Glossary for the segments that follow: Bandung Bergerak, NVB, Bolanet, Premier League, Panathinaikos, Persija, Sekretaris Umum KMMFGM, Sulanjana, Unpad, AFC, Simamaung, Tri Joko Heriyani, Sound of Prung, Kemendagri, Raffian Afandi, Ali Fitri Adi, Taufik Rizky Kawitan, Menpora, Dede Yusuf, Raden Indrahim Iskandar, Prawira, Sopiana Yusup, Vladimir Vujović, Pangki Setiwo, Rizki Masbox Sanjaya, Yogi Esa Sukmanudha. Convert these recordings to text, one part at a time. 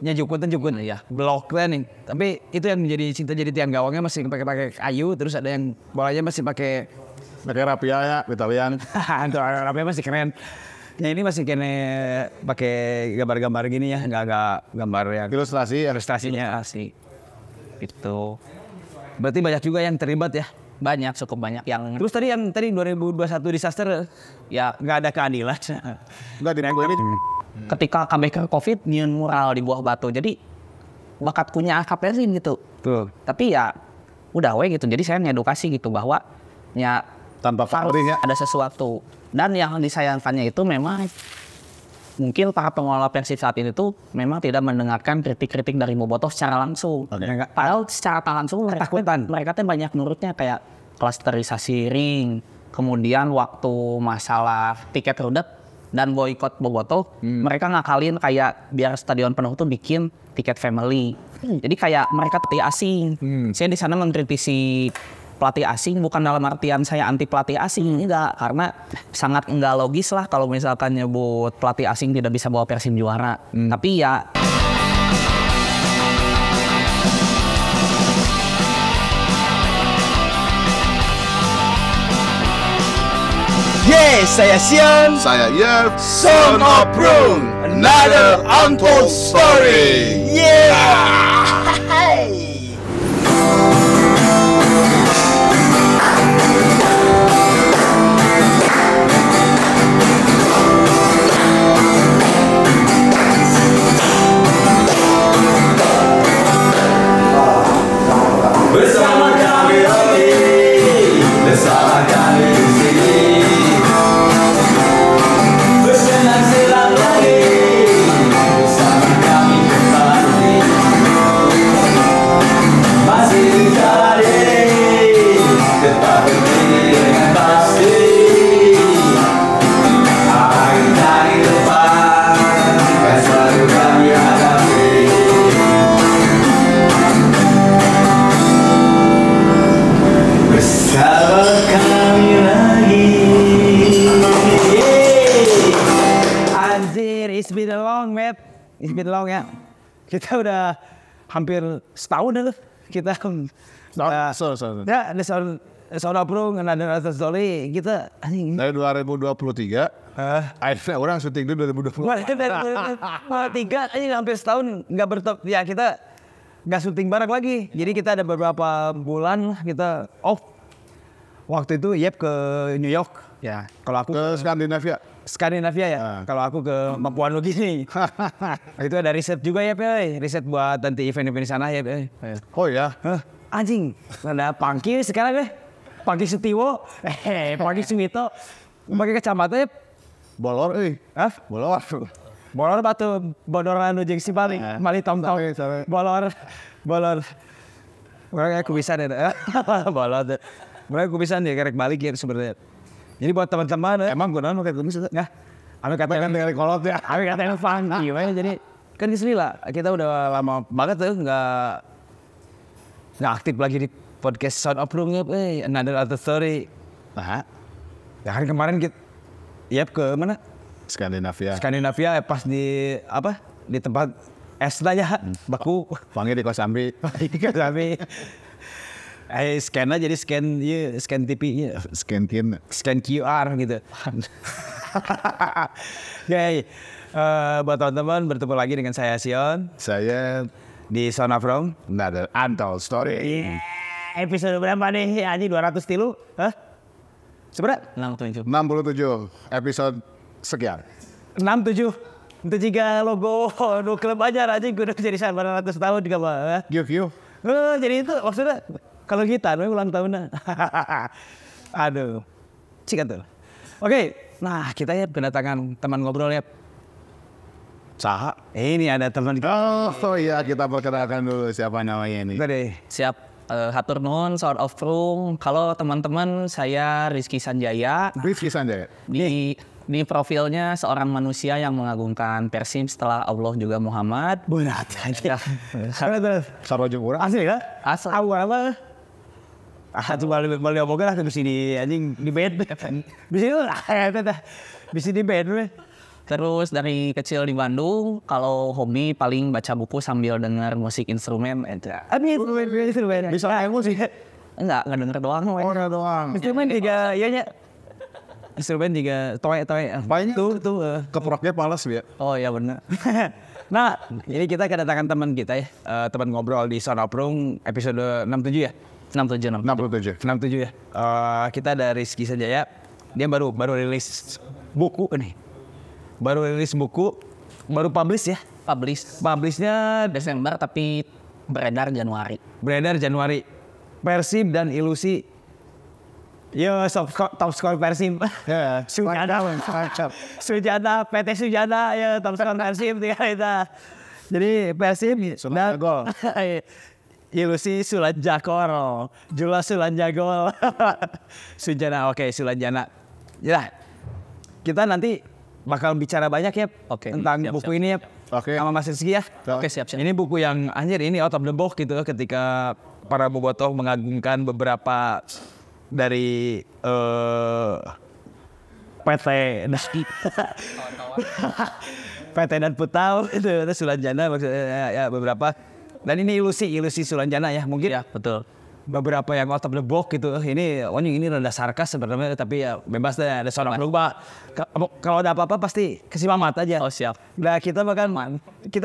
nya jukun ya blok nih, tapi itu yang menjadi cinta jadi tiang gawangnya masih pakai kayu, terus ada yang bolanya masih pakai rapia ya Italian. Antar rapia masih keren. Yang ini masih kene pakai gambar-gambar gini ya, enggak gambar yang ilustrasinya asli. Itu berarti banyak juga yang terlibat ya. Banyak, cukup banyak yang... Terus tadi 2021 disaster, ya nggak ada keadilan. Nggak dineguin. Ketika kami ke COVID, nyiun mural di buah batu. Jadi bakat punya akapnya sih gitu. Tuh. Tapi ya udah gitu. Jadi saya ngedukasi gitu bahwa ya tanpa faktornya ada sesuatu. Dan yang disayangkannya itu memang mungkin para pengelola Persib saat ini tuh memang tidak mendengarkan kritik-kritik dari bobotoh secara langsung. Okay. Padahal secara tak langsung mereka banyak nurutnya kayak klasterisasi ring, kemudian waktu masalah tiket rudet dan boikot bobotoh, mereka ngakalin kayak biar stadion penuh tuh bikin tiket family. Jadi kayak mereka pelatih asing. Saya di sana mengkritisi pelatih asing bukan dalam artian saya anti pelatih asing, enggak, karena sangat enggak logis lah kalau misalkan nyebut pelatih asing tidak bisa bawa Persib juara. Tapi ya saya Sian, saya Yerp, Sound of Prung, another untold story. Kita udah hampir setahun dulu kita ya di Sound of Prung ada story kita dari 2023 akhirnya orang syuting dulu 2023 aja hampir setahun nggak bertop ya, kita nggak syuting bareng lagi, jadi kita ada beberapa bulan kita off. Waktu itu Yep ke New York ya, kalau aku ke Skandinavia ya. Kalau aku ke Papua New Guinea. Itu ada riset juga ya, Pe. Riset buat nanti event-event di sana ya, Pe. Oh ya. Anjing. Ada Pangki sekarang, Pe. Pangki Setiwo. Pangki Sumito. Pakai kacamata, Yep. Bolor euy. Bolor. Bolor batu bodoran ujung si Bali. Mali tom-tom. Bolor. Orang aku bisa deh. Bolor. Mereka aku bisa nih kerek balik ya sebenarnya. Jadi buat teman-teman, emang gue nanya pakai kumis itu, nggak? Kami katakan dengan kolot ya. Kami katakan funky, makanya jadi kan disinilah kita udah lama banget tuh nggak aktif lagi di podcast Sound of Prung, another other story. Nah, ya hari kemarin kita Yep ke mana? Skandinavia pas di di tempat esnya baku. Panggil di Kosambi. Scan aja, jadi scan TV, scan QR gitu. Oke, buat teman-teman bertemu lagi dengan saya Sion, saya di Sound of Prung, another untold story. Yeah. Episode berapa nih? Anjing 200 tilu? Seberat? 67 episode sekian. 67. Untuk jika logo dua klub aja, anjing gue udah jadi sahabat 100 tahun juga pak. Give you. Jadi itu maksudnya. Kalau kita, namanya ulang tahunnya. Aduh, cikat tuh. Oke, nah kita ya kedatangan teman ngobrol ya. Saha. Ini ada teman. Oh iya, kita perkenalkan dulu siapa namanya ini. Tadi. Siap, hatur nuhun, Sound of Prung. Kalau teman-teman, saya Rizki Sanjaya. Rizki Sanjaya. Di profilnya seorang manusia yang mengagungkan Persib setelah Allah juga Muhammad. Berat. Sarojong orang. Asli ya? Asli. Awal-awal. Satu balik omongin lah, bisa di anjing di bed. Bisa di bed. Terus dari kecil di Bandung, kalau hobi paling baca buku sambil dengar musik instrumen aja. Instrumen. Bisa main musik? Enggak denger doang. Oh, denger doang. Instrumen juga, iya. Instrumen juga toy. Banyak tuh. Keproknya palas ya. Oh iya benar. Nah, ini kita kedatangan teman kita ya. Teman ngobrol di Sound of Prung episode 67 ya. 67 ya. Kita ada Rizki Sanjaya. Dia baru rilis buku nih. Baru publish ya? Publishnya Desember tapi beredar Januari. Persib dan Ilusi. Yo, top score Persib. Ya, Sulanjana, PT Sulanjana, ya top score Persib kita. Jadi Persib sudah gol. Ilusi Sulanjakor. Jula Sulanjagol. Sulanjana, oke Sulanjana. Ya. Kita nanti bakal bicara banyak ya, okay, tentang buku ini ya, okay, sama Mas Rizki ya. Oke, siap. Ini buku yang anjir ini out of the box gitu, ketika para bobotoh mengagungkan beberapa dari PT dan Putau itu Sulanjana maksudnya ya, beberapa. Dan ini ilusi Sulanjana ya mungkin. Ya betul. Beberapa yang out of the box gitu, ini rada sarkas sebenarnya, tapi ya bebas deh, ada seorang berubah. Kalau ada apa-apa pasti kasih mamat aja. Oh siap. Nah kita mah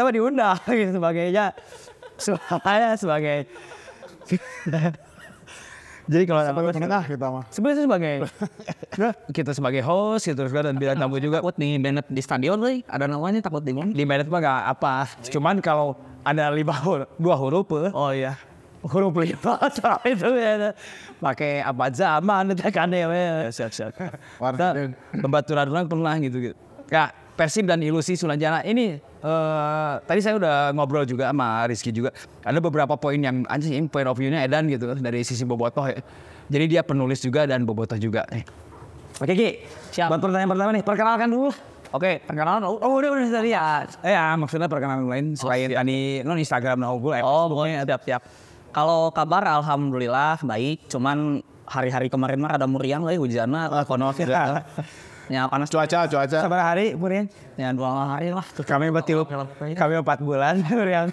diundang gitu sebagainya. Soalnya sebagai jadi kalau ada apa-apa kita mah sebenarnya sebagai host gitu, dan bila tamu juga takut nih banned di stadion lagi, ada namanya takut di banned mah gak apa, cuman kalau ada 2 huruf. Oh iya. Huruf lima atau itu ya, pakai apa zaman itu kan ya, siap. Pembaturan orang pernah gitu. Nah, Persib dan Ilusi Sulanjana ini tadi saya udah ngobrol juga sama Rizki juga. Ada beberapa poin yang anjing point of view-nya edan gitu dari sisi bobotoh. Ya. Jadi dia penulis juga dan bobotoh juga. Oke Ki, siap. Buat pertanyaan pertama nih, perkenalkan dulu. Oke, perkenalan. Oh, udah tadi ya. Ya, maksudnya perkenalan lain selain tadi Instagram Google. Oh, pokoknya tiap-tiap. Kalau kabar alhamdulillah baik, cuman hari-hari kemarin mah ada muriang lagi hujannya, konon ya. Ya panas cuaca. Sabar hari muriang. Ya 2 hari lah. Kami 4 bulan muriang.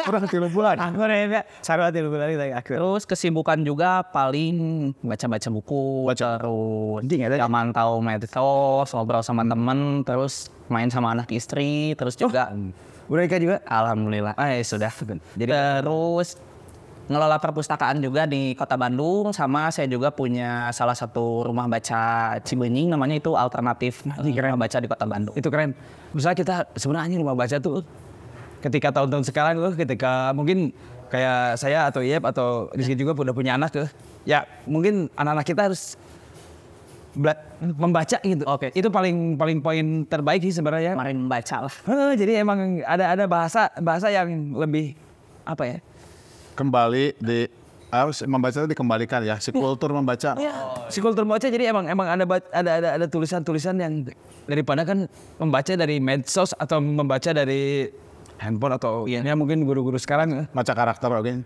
Kurang 3 bulan. Muriang. Sabar 3 bulan lagi akhir. Terus kesibukan juga paling baca-baca buku, terus zaman tahu medsos, ngobrol sama temen, terus main sama anak istri, terus juga. Udah nikah juga? Alhamdulillah. Sudah. Jadi terus ngelola perpustakaan juga di Kota Bandung, sama saya juga punya salah satu rumah baca Cimini namanya, itu alternatif rumah baca di Kota Bandung. Itu keren. Misalnya kita sebenarnya rumah baca tuh ketika tahun-tahun sekarang tuh, ketika mungkin kayak saya atau Iep atau Rizki juga udah punya anak tuh. Ya mungkin anak-anak kita harus membaca gitu. Oke. Itu paling poin terbaik sih sebenarnya. Kemarin membaca lah. Jadi emang ada bahasa yang lebih apa ya? Kembali di harus membaca itu dikembalikan ya. Si kultur membaca. Oh. Si kultur membaca, jadi emang ada tulisan-tulisan yang daripada kan membaca dari medsos atau membaca dari handphone atau ya mungkin guru-guru sekarang maca karakter mungkin.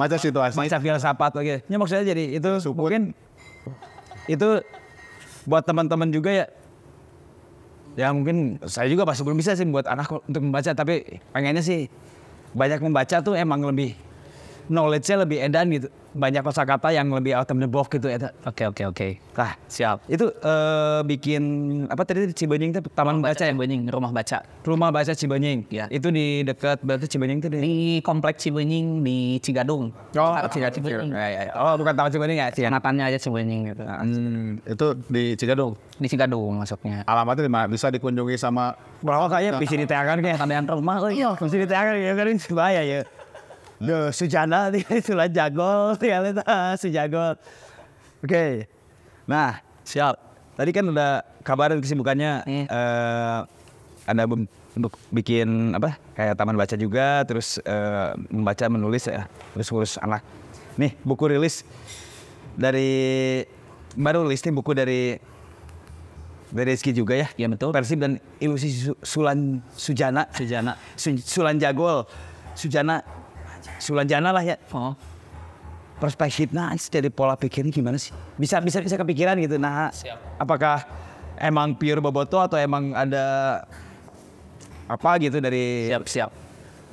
Maca situasi. Maca filsafat lagi. Ya maksudnya jadi itu support. Mungkin itu buat teman-teman juga ya. Ya mungkin saya juga pasti belum bisa sih buat anak untuk membaca, tapi pengennya sih banyak membaca tuh emang lebih knowledge-nya lebih edan gitu. Banyak kosakata yang lebih out of the box gitu ya. Oke. Nah, siap. Itu bikin apa tadi Cibenying itu taman baca ya? Cibenying, rumah baca Cibenying. Ya. Itu di dekat berarti Cibenying itu di kompleks Cibenying di Cigadung. Oh, Cigadung. Ya. Oh, bukan taman Cibenying ya, Ciangatannya aja Cibenying gitu. Itu di Cigadung. Di Cigadung masuknya. Alamatnya bisa dikunjungi sama berapa kayaknya bisa diteakan kayak sampean rumah euy. Iya, bisa diteakan ya kan bahaya ya. Duh, Sulanjana, Sulanjagol, Sulanjagol. Oke. Nah, siap. Tadi kan udah kabarin kesibukannya. Anda untuk bikin apa? Kayak taman baca juga, terus membaca, menulis ya. Terus ngurus anak. Nih, buku rilis dari baru rilis nih buku dari Rizki juga ya. Iya betul. Persib dan Ilusi Sulanjana. Sulanjana lah ya. perspektifnya dari pola pikirnya gimana sih? Bisa kepikiran gitu. Nah, siap. Apakah emang pure boboto atau emang ada apa gitu dari siap.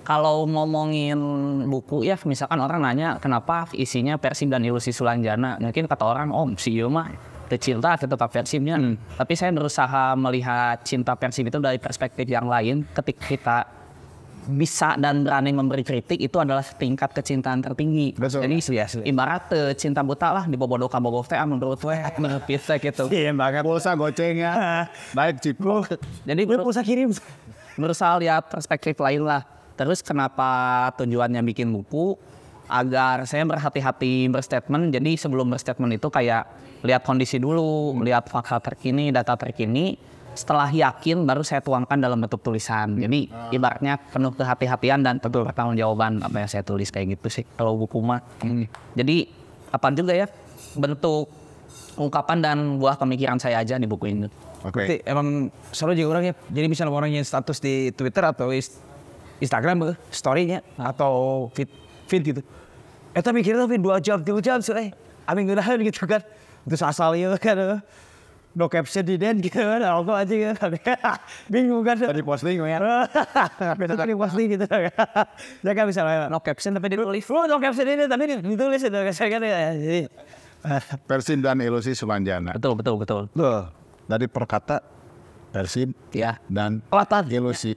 Kalau ngomongin buku ya, misalkan orang nanya kenapa isinya Persib dan Ilustrasi Sulanjana, mungkin kata orang si Yu mah tercinta tetap Persibnya. Tapi saya berusaha melihat cinta Persib itu dari perspektif yang lain. Ketika kita bisa dan berani memberi kritik, itu adalah tingkat kecintaan tertinggi. Betul. Jadi ibarat cinta buta lah, dibobodokan boboh teh menurut gue merepita gitu. Iya banget. Pulsa goceng ya. Baik cipu. Jadi pulsa kirim. Berusaha lihat perspektif lain lah. Terus kenapa tujuannya bikin buku? Agar saya berhati-hati berstatement. Jadi sebelum berstatement itu kayak lihat kondisi dulu, lihat fakta terkini, data terkini. Setelah yakin baru saya tuangkan dalam bentuk tulisan. Jadi ibaratnya penuh kehati-hatian dan penuh pertanggungjawaban apa yang saya tulis kayak gitu sih kalau buku mah. Jadi apa juga ya bentuk ungkapan dan buah pemikiran saya aja di buku ini. Oke. Emang selalu juga orang ya. Jadi misalnya orang yang status di Twitter atau Instagram story-nya atau feed gitu. Eta mikirnya feed 2 jam, 3 jam sih. Amin gunakan gitu kan. Terus asal itu kan. No caption di den gitu kan. Auto aja gitu. Bingung kan. Tadi posting ya. Tadi posting gitu kan. Dia kan misalnya no caption tapi ditulis. No caption ini tapi ditulis itu kan. Jadi Persib dan Ilustrasi Sulanjana. Betul. Loh, dari perkata Persib ya dan Ilustrasi.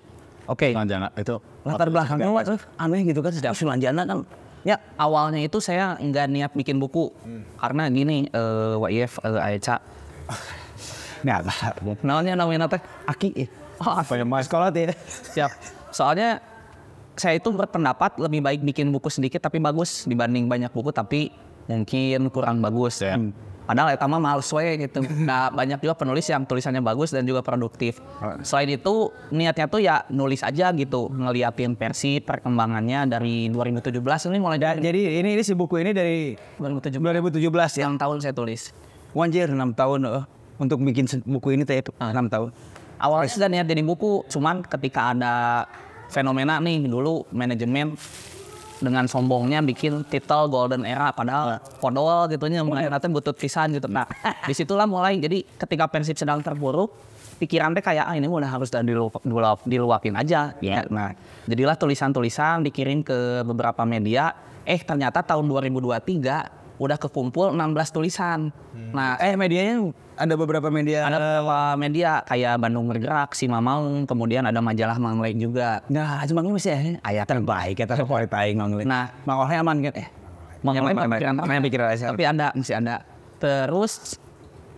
Oke. Sulanjana itu latar belakangnya aneh gitu kan. Sejak Sulanjana kan ya awalnya itu saya nggak niat bikin buku karena gini YF Aica nggak namanya teh Aki apa yang mas sekolah deh siap. Soalnya saya itu berpendapat lebih baik bikin buku sedikit tapi bagus dibanding banyak buku tapi mungkin kurang bagus. Padahal ya tamah mahal sesuai gitu. Nah banyak juga penulis yang tulisannya bagus dan juga produktif. Selain itu niatnya tuh ya nulis aja gitu. Ngeliatin Persib perkembangannya dari 2017 ini mulai dari. Jadi ini si buku ini dari 2017 yang tahun saya tulis. Wanjir 6 tahun untuk bikin buku ini itu 6 tahun. Awalnya sudah niat jadi buku. Cuman ketika ada fenomena nih dulu manajemen dengan sombongnya bikin titel Golden Era padahal kodol gitunya nanti butut pisan gitu. Nah disitulah mulai jadi ketika Persib sedang terburuk pikirannya kayak ini udah harus diluapin aja. Nah jadilah tulisan-tulisan dikirim ke beberapa media. Ternyata tahun 2023 udah kekumpul 16 tulisan. Nah medianya ada beberapa media. Ada beberapa media kayak Bandung Bergerak, Simamaung, kemudian ada majalah Mangle juga. Nah, cuma Mangle masih ayat terbaik atau favorit aing Mangle. Nah, Mangle aman kan? Mangle aman pikiran saya. Tapi ada masih ada. Terus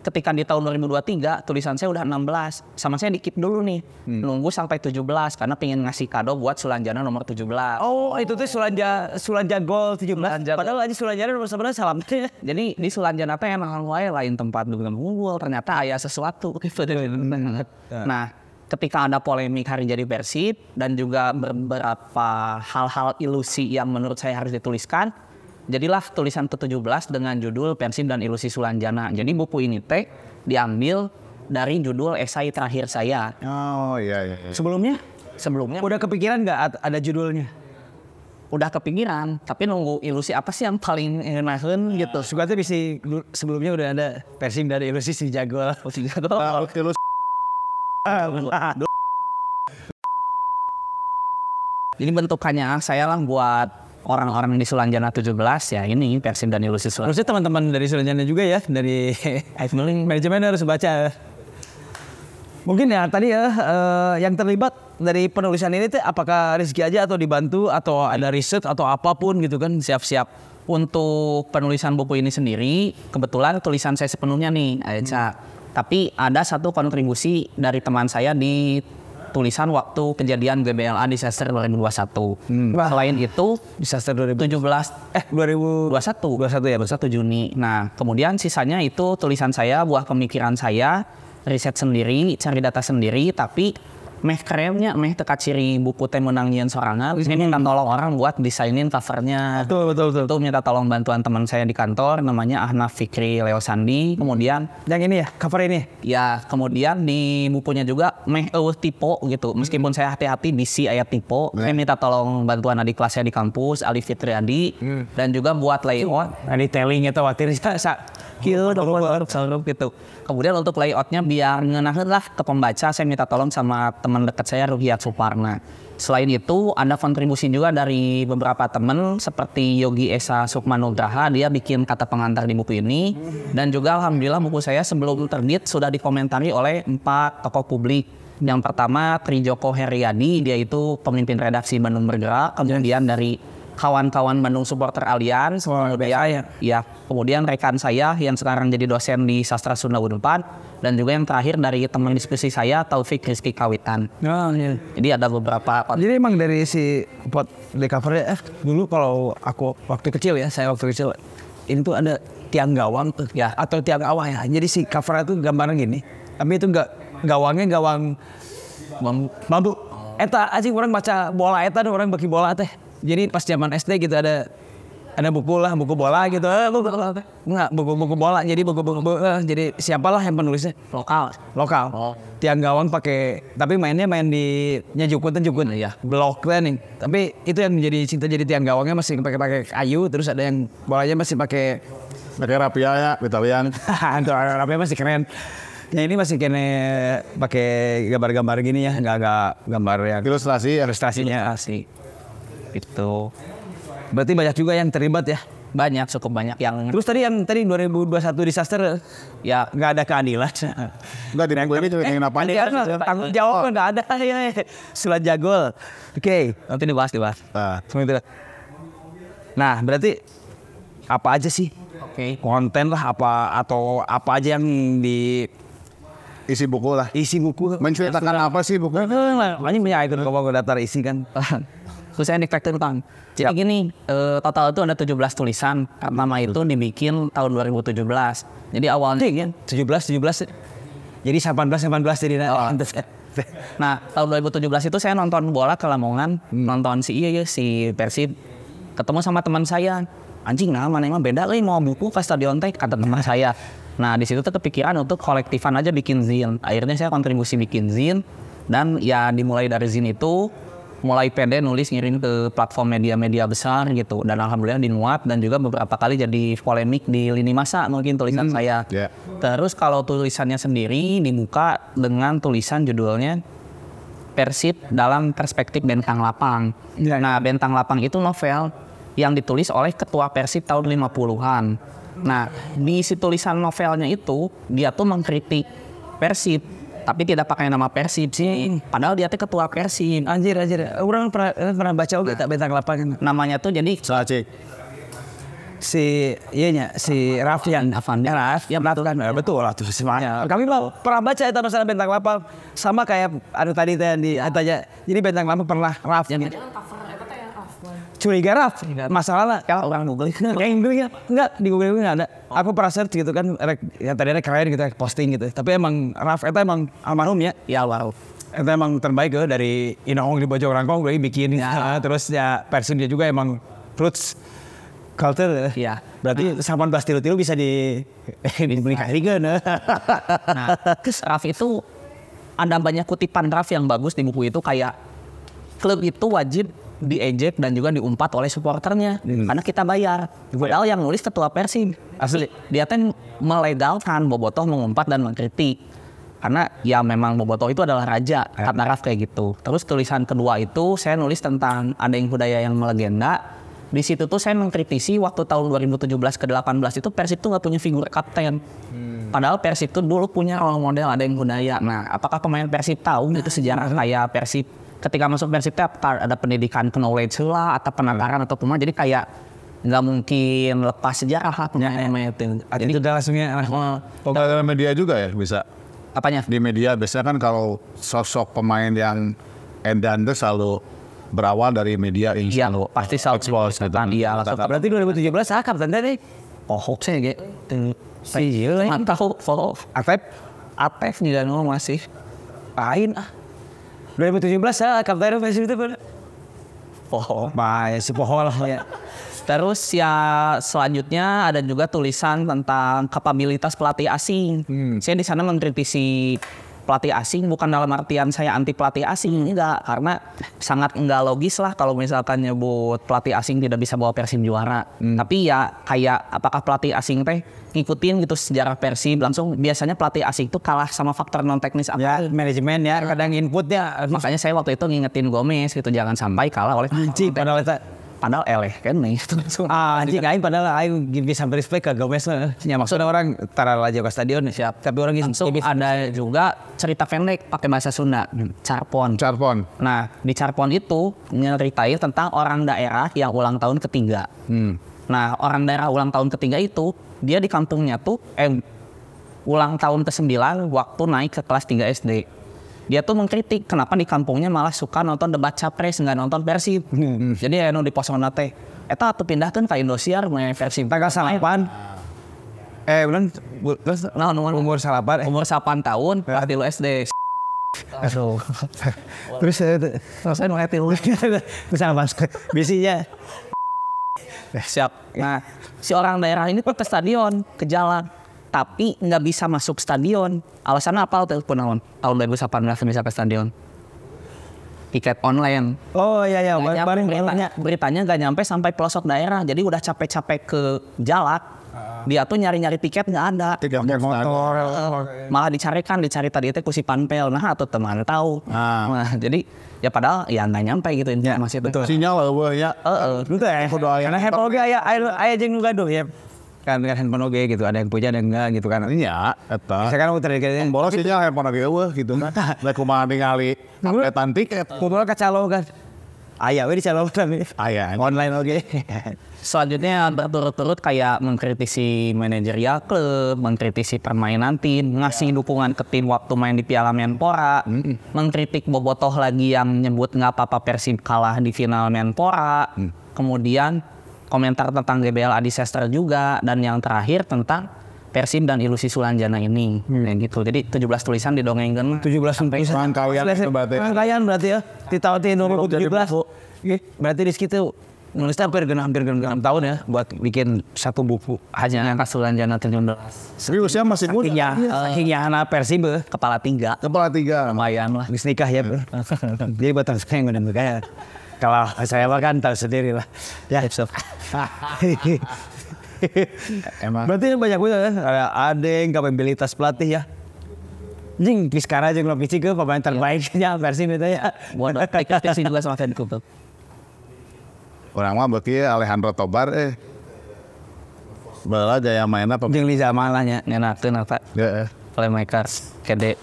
ketika di tahun 2023 tulisan saya udah 16. Sama saya dikit dulu nih. Nunggu sampai 17 karena pengen ngasih kado buat Sulanjana nomor 17. Oh, itu tuh Sulanjana Gol 17. Padahal aja Sulanjana nomor 11 salam. Jadi di Sulanjana teh emang lain tempat dengan unggul. Ternyata ada sesuatu gitu. Nah, ketika ada polemik hari jadi Persib dan juga beberapa hal-hal ilusi yang menurut saya harus dituliskan, jadilah tulisan ke-17 dengan judul Persib dan Ilustrasi Sulanjana. Jadi buku ini teh diambil dari judul esai terakhir saya. Oh iya. Sebelumnya udah kepikiran nggak ada judulnya? Udah kepikiran, tapi nunggu ilusi apa sih yang paling enakan gitu. Suka tuh bisa sebelumnya udah ada Persib dan Ilustrasi si jago. Ilustrasi. Ini bentukannya saya lah buat orang-orang di Sulanjana 17 ya ini Persib dan Ilustrasi Sulanjana. Harusnya teman-teman dari Sulanjana juga ya dari manajemen harus baca. Mungkin ya tadi ya yang terlibat dari penulisan ini tuh apakah Rizki aja atau dibantu atau ada riset atau apapun gitu kan siap-siap. Untuk penulisan buku ini sendiri kebetulan tulisan saya sepenuhnya nih Aica. Tapi ada satu kontribusi dari teman saya di tulisan waktu kejadian GBLA disaster 2021. Selain itu disaster 2021 ya, 21 Juni. Nah, kemudian sisanya itu tulisan saya, buah pemikiran saya, riset sendiri, cari data sendiri, tapi meh kerennya, meh teka ciri buku teh menang nyian sorangan. Ini minta tolong orang buat desainin covernya. Betul. Itu minta tolong bantuan teman saya di kantor, namanya Ahnaf Fikri Leo Sandi. Kemudian yang ini ya, cover ini. Ya, kemudian di bukunya juga meh tipe gitu. Meskipun saya hati-hati bisi ayat tipe, saya minta tolong bantuan adik kelas saya di kampus, Ali Fitri Adi, dan juga buat layout. Detailing itu khawatir gitu. Kemudian untuk layoutnya biar ngenahin lah ke pembaca, saya minta tolong sama teman dekat saya Ruhia Sulparna. Selain itu ada kontribusi juga dari beberapa teman seperti Yogi Esa Sukmanudha, dia bikin kata pengantar di buku ini, dan juga alhamdulillah buku saya sebelum terbit sudah dikomentari oleh 4 tokoh publik. Yang pertama Tri Joko Heriyani, dia itu pemimpin redaksi Bandung Bergerak, kemudian dari kawan-kawan Bandung Supporter Alliance, kemudian rekan saya yang sekarang jadi dosen di Sastra Sunda Unpad, dan juga yang terakhir dari teman diskusi saya Taufik Rizky Kawitan. Jadi ada beberapa. Jadi emang dari si pot di covernya, dulu kalau aku waktu kecil ini tuh ada tiang gawang ya, atau tiang awah ya. Jadi si covernya tuh gambaran gini, tapi itu nggak gawangnya bambu. Eta aja orang baca bola, eta orang bagi bola teh. Jadi pas zaman SD gitu ada buku bola gitu. Buku bola. Jadi jadi siapalah yang penulisnya? Lokal. Oh. Tiang gawang pakai, tapi mainnya main di jukun. Iya. Blok nih. Tapi itu yang menjadi cinta, jadi tiang gawangnya masih pakai kayu, terus ada yang bolanya masih pakai rapia ya, Italian. Antar rapia masih keren. Ya ini masih kene pakai gambar-gambar gini ya, enggak gambar yang ilustrasinya asli. Itu berarti banyak juga yang terlibat ya? Banyak, cukup banyak yang... Terus tadi 2021 disaster ya nggak ada keadilan. Nggak, di buku ini cuma ingin apa aja. Tanggung jawab nggak ada. Sulat jagol. Oke, nanti dibahas. Nah, berarti apa aja sih? Oke. Konten lah apa aja yang di... Isi buku lah. Menceritakan apa sih buku? Makanya banyak ikut ke daftar isi kan. Saya diktek tentang. Jadi gini, total itu ada 17 tulisan. Nama itu dibikin tahun 2017. Jadi awalnya 17. Jadi 18 jadi. Nah, tahun 2017 itu saya nonton bola ke Lamongan, nonton si Persib. Ketemu sama teman saya. Anjing nah, mana emang beda euy mau buku ke stadion teh kata teman saya. Nah, di situ tuh kepikiran untuk kolektifan aja bikin zin. Akhirnya saya kontribusi bikin zin, dan ya dimulai dari zin itu mulai pede nulis, ngirim ke platform media-media besar gitu, dan alhamdulillah dimuat, dan juga beberapa kali jadi polemik di lini masa mungkin tulisan saya. Terus kalau tulisannya sendiri dibuka dengan tulisan judulnya Persib dalam perspektif bentang lapang. Nah, bentang lapang itu novel yang ditulis oleh ketua Persib tahun 50-an. Nah, di si tulisan novelnya itu dia tuh mengkritik Persib, tapi tidak pakai nama Persib sih. Padahal dia tuh ketua Persib. Anjir. Orang pernah baca juga tak bentang lapangan. Namanya tuh jadi Sacik. Si Raffian Afandi. Ya betul lah tuh semuanya. Kami pernah baca itu masalah bentang lapang sama kayak ada tadi tadi aja. Jadi bentang lapang pernah Raffian. Curiga Raf, masalahnya kalau orang Google di Google nggak ada. Aku pernah search gitu kan, yang tadi ada kalian gitu posting gitu. Tapi emang Raf itu emang almarhum ya? Ya almarhum. Itu emang terbaik ya, dari Inohong di Bojong Rangkong gue bikin. Ya. Terus ya Persibnya juga emang roots culture. Ya. Berarti 18 tilu-tilu bisa dipublikasikan. Nah, Raf itu ada banyak kutipan Raf yang bagus di buku itu, kayak klub itu wajib diejek dan juga diumpat oleh supporternya karena kita bayar. Padahal yang nulis ketua Persib asli, dia kan melegalkan bobotoh, mengumpat dan mengkritik karena ya memang bobotoh itu adalah raja, kata Raf kayak gitu. Terus tulisan kedua itu saya nulis tentang ada yang budaya yang melegenda. Di situ tuh saya mengkritisi waktu tahun 2017 ke 2018 itu Persib tuh nggak punya figur kapten. Padahal Persib tuh dulu punya role model ada yang budaya. Nah, apakah pemain Persib tahu itu sejarah kayak Persib? Ketika masuk Persib ada pendidikan knowledge lah, atau penataran atau pemain, jadi kayak nggak mungkin lepas sejarah lah pemain itu. Jadi udah langsungnya. Ada media juga ya bisa. Apanya? Di media biasanya kan kalau sosok pemain yang edan itu selalu berawal dari media yang selalu pasti expose. Iya, berarti 2017 saya kapten tadi. Hoax ya gitu. Siapa yang tahu? Atep nih dan masih lain. 2017 saya kapten Persib itu pohon. Baik, si pohon lah ya. Terus ya selanjutnya ada juga tulisan tentang kapabilitas pelatih asing. Saya di sana mengkritisi pelatih asing bukan dalam artian saya anti pelatih asing, enggak, karena sangat enggak logis lah kalau misalkan nyebut pelatih asing tidak bisa bawa Persib juara. Tapi ya kayak apakah pelatih asing teh ngikutin gitu sejarah Persib langsung, biasanya pelatih asing itu kalah sama faktor non teknis apa? Ya, manajemen ya, kadang inputnya. Makanya saya waktu itu ngingetin Gomez gitu jangan sampai kalah oleh anjing padahal padahal eleh kan nih anjing aing padahal aing bisa respect ke Gomez lah ya, maksudnya orang taruh aja ke stadion siap tapi orang langsung ada juga cerita pendek pakai bahasa Sunda Carpon. Nah di Carpon itu nyeritain tentang orang daerah yang ulang tahun ketiga. Nah orang daerah ulang tahun ketiga itu dia di kampungnya tuh ulang tahun ke-9 waktu naik ke kelas 3 SD. Dia tuh mengkritik kenapa di kampungnya malah suka nonton debat capres nggak nonton Persib. Jadi anu di posona teh eta atuh pindahkeun ka Indosiar meh Persib tanggal 8. Umur 8 tahun kelas 3 SD. Aduh. Terus saya mulai tilu. Bisa basket. Bisinya. Siap. Nah, si orang daerah ini tuh ke stadion, ke jalan. Tapi nggak bisa masuk stadion. Alasannya apa? Tahun 2018 nggak bisa ke stadion. Tiket online. Oh iya iya. Beritanya nggak nyampe sampai pelosok daerah. Jadi udah capek-capek ke Jalak. Dia tuh nyari-nyari tiket nggak ada. Tidak motor. Malah dicari tadi itu kusi panpel. Nah atau teman tahu. Nah jadi ya padahal ya nggak nyampe gitu informasi itu. Sinyal ya. Betul ya. Karena handphone gaya air jeng gaduh ya. Kan dengan handphone oge gitu, ada yang punya ada yang enggak gitu kan. Iya, eta. Misalkan udah dikira bolosnya handphone oge eueuh gitu kan. Lek kumaha ningali updatean tiket. Kumaha ka calo kan. Aya we di calo kan. Aya online oge. Selanjutnya berturut-turut kayak mengkritisi manajerial klub, mengkritisi permainan tim, ngasih dukungan ke tim waktu main di Piala Menpora, mengkritik bobotoh lagi yang nyebut enggak apa-apa Persib kalah di final Menpora. Kemudian komentar tentang GBL Adi Sester juga, dan yang terakhir tentang Persib dan Ilusi Sulanjana ini. Gitu. Jadi 17 tulisan didongengkan. 17 tulisan rangkaian berarti ya. Di tahun 2017. Berarti Rizky itu nulisnya hampir 6 tahun ya buat bikin satu buku. Hanya angka Sulanjana terjun. Seriusnya masih muda. Akhirnya anak Persib Kepala tiga. Lumayan lah. Habis nikah ya. Jadi buat terus yang udah bergaya. Kalau saya kan tahu sendiri lah. Ya, emang. Berarti banyak juga ya. Ada yang kapabilitas pelatih ya. Jing, sekarang aja ngelopik juga pemain terbaiknya versi itu ya. Buat ekspektasi juga sama fanclub tuh. Orang mah beki Alejandro Tobar Bela jaya mainnya apa? Jing Liza malahnya. Ngenakeun. Heeh. Playmakers Kende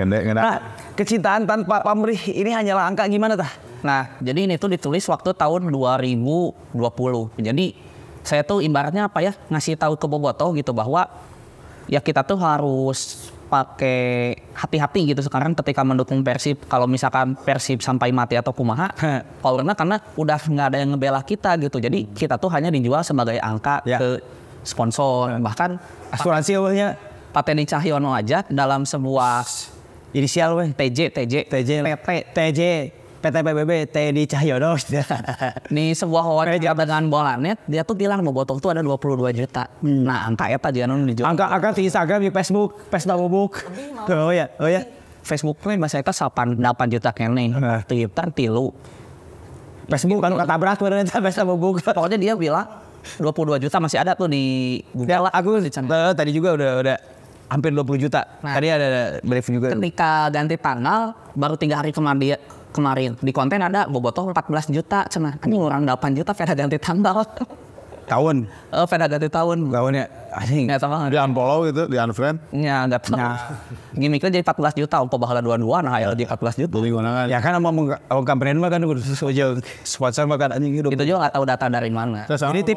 ngenak. Kecintaan tanpa pamrih ini hanyalah angka gimana tah? Nah, jadi ini tuh ditulis waktu tahun 2020. Jadi saya tuh ibaratnya apa ya, ngasih tahu ke bobotoh gitu bahwa ya kita tuh harus pakai hati-hati gitu sekarang ketika mendukung Persib. Kalau misalkan Persib sampai mati atau kumaha, karena udah nggak ada yang ngebela kita gitu. Jadi kita tuh hanya dijual sebagai angka ke sponsor. Bahkan asuransi awalnya Pateni Cahyono aja dalam sebuah inisial TJ. PTPBB Teddy Cahyono. Nih sebuah wawancara dengan Bolanet, dia tuh bilang mau botol tuh ada 22 juta. Nah, angka eta jangan dijual. Angka di Instagram, di Facebook. Oh ya. Facebook mah bahasa eta 8 juta keneh. Twitter 3. Facebook kan katabrak beneran Facebook. Pokoknya dia bilang 22 juta masih ada tuh di Google. Aku tadi juga udah hampir 20 juta. Tadi ada brief juga. Ketika ganti tanggal baru 3 hari kemarin di konten ada bobotoh 14 juta cina, ini orang 8 juta beda ganti tanggal tahun. Beda ganti tahun ya asing nggak sama di unfollow gitu, di unfriend ya nggak pernah gimmicknya jadi 14 juta untuk bahala 2-2 nah ya di 14 juta ya kan mau kampanye mah kan udah sosial sponsor mah kan anjing hidup itu juga nggak tahu data dari mana jadi di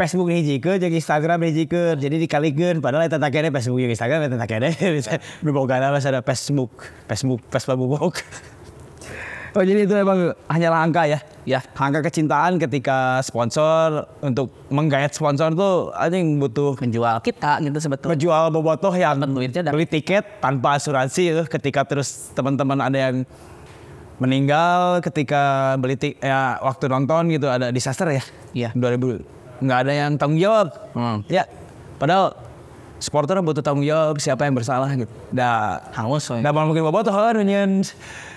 Facebook hijikeun jeung Instagram hijikeun jadi dikalikeun padahal eta takene Facebook jeung Instagram eta takene bisa dibogana lah ada Facebook Facebook Facebook. Oh jadi itu emang hanyalah angka ya? Ya, angka kecintaan ketika sponsor, untuk menggait sponsor tuh anjing butuh menjual kita gitu sebetulnya. Menjual bobotoh yang beli tiket tanpa asuransi, ketika terus teman-teman ada yang meninggal ketika beli ya waktu nonton gitu, ada disaster ya. Iya. 2000 nggak ada yang tanggung jawab. Ya. Padahal supporter butuh tanggung jawab, siapa yang bersalah gitu. Da hangus. Da mungkin bobotoh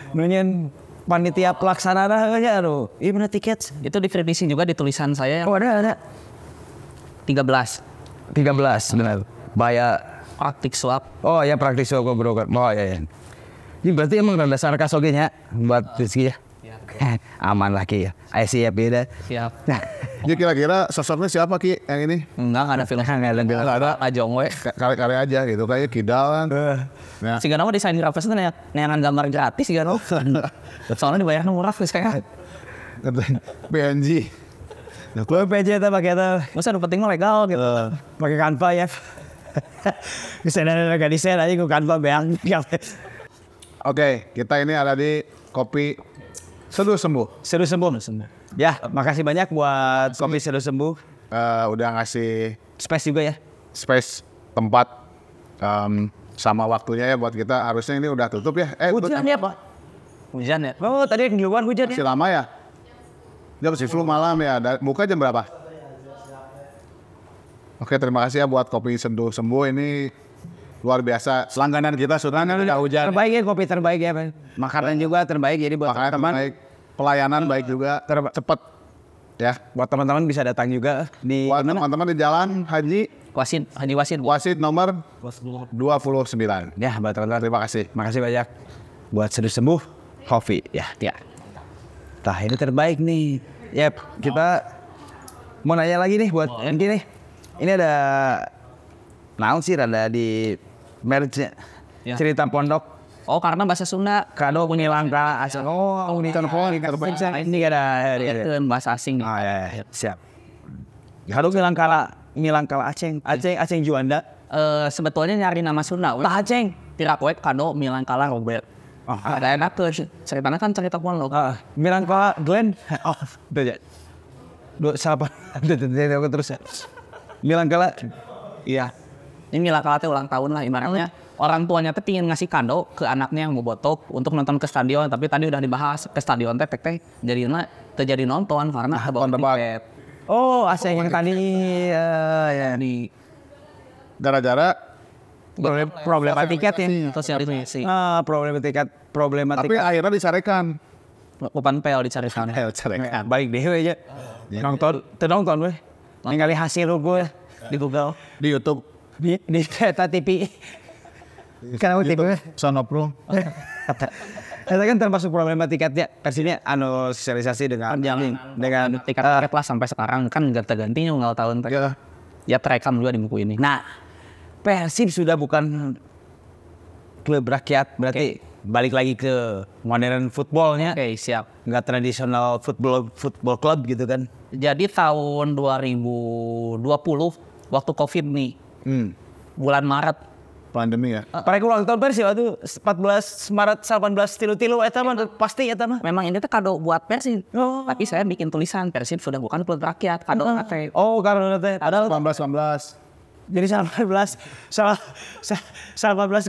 nunyen panitia pelaksana aja, aduh, ini bener tiket. Itu didefinisi juga di tulisan saya. Oh ada. 13 benar. Bayar praktik suap. Oh ya, praktik suap broker. Oh ya. Ini berarti emang rada sarkas oge nya buat Rizki ya. Aman lah Ki ya. ICF beda. Siap. Nah, jadi kira-kira sosoknya siapa Ki yang ini? Enggak ada film. Enggak ada. Ajong we. Kare-kare aja gitu. Kayak kidal kan. Nah. Sehingga nama desain grafis itu neangan gambar gratis sih kan. Soalnya dibayarnya murah guys kayak. PNG. Nah, kalau PNG eta pakai eta. Masa nu penting mah legal gitu. Pakai Canva ya. Desainnya enggak desain aja ku Canva beang. Oke, kita ini ada di kopi Seru Sembuh. Ya, makasih banyak buat kopi Seru Sembuh. Udah ngasih space juga ya. Space, tempat, sama waktunya ya buat kita. Harusnya ini udah tutup ya. Hujan ya Pak? Hujan ya? Oh, tadi yang diluar hujan ya? Masih lama ya? Jam 10 malam ya. Buka jam berapa? Oke, terima kasih ya buat kopi Seru Sembuh ini. Luar biasa, langganan kita Sulanjana udah hujan. Terbaik ya, kopi terbaik ya. Makanan juga terbaik, jadi buat teman-teman. Pelayanan baik juga, cepat. Ya, buat teman-teman bisa datang juga di buat teman-teman di Jalan Haji Wasid nomor 29. Ya, buat teman-teman terima kasih. Makasih banyak buat Seru Sembuh Coffee. Ya. Nah, ini terbaik nih. Yap, kita mau nanya lagi nih buat ini nih. Ini ada naon sih rada di merge ya. Cerita pondok. Oh, karena bahasa Sunda. Kado punya langka asal. Oh, ini telepon ini ada bahasa asing. Oh ya. Siap. Kado milangkala Aceng. Aceng Juanda. Sebetulnya nyari nama Sunda. Tah Aceng, tirakoek kado milangkala Robert. Oh, ada enak tuh. Ceritanya kan cerita pondok. Heeh. Milangkala Glenn. Oh, udah. Duh, sabar. Terus. Milangkala. Iya. Ini milangkala teh ulang tahun lah ibaratnya. Orang tuanya teh pingin ngasih kado ke anaknya yang bobotok untuk nonton ke stadion, tapi tadi udah dibahas ke stadion teh jadinya terjadi nonton karena habang tiket. Oh, asal yang tadi ya di gara-gara problema tiket ya, sosialisasi. Problema tiket, problematik. Tapi akhirnya disarekan. Open PL disarekan. Baik deh aja. Nonton weh. Ningali hasil gue di Google, di YouTube. Di Eta TV. Karena TV Sound of Prung. Eta kan termasuk problema tiketnya. Persibnya sosialisasi dengan tiket lah sampai sekarang kan ganti-ganti nggak tahun terakhir. Ya terekam juga di buku ini. Nah, Persib sudah bukan klub rakyat, berarti balik lagi ke modern footballnya. Oke, siap. Nggak tradisional football club gitu kan. Jadi tahun 2020 waktu Covid nih. Bulan Maret pandemi ya. Mereka ulang tahun Persib itu 14 Maret 1833 eta mah pasti eta mah. Memang ini teh kado buat Persib. Oh. Tapi saya bikin tulisan Persib sudah bukan klub rakyat, kado teh. Oh, kado teh. Ada 18. Jadi 18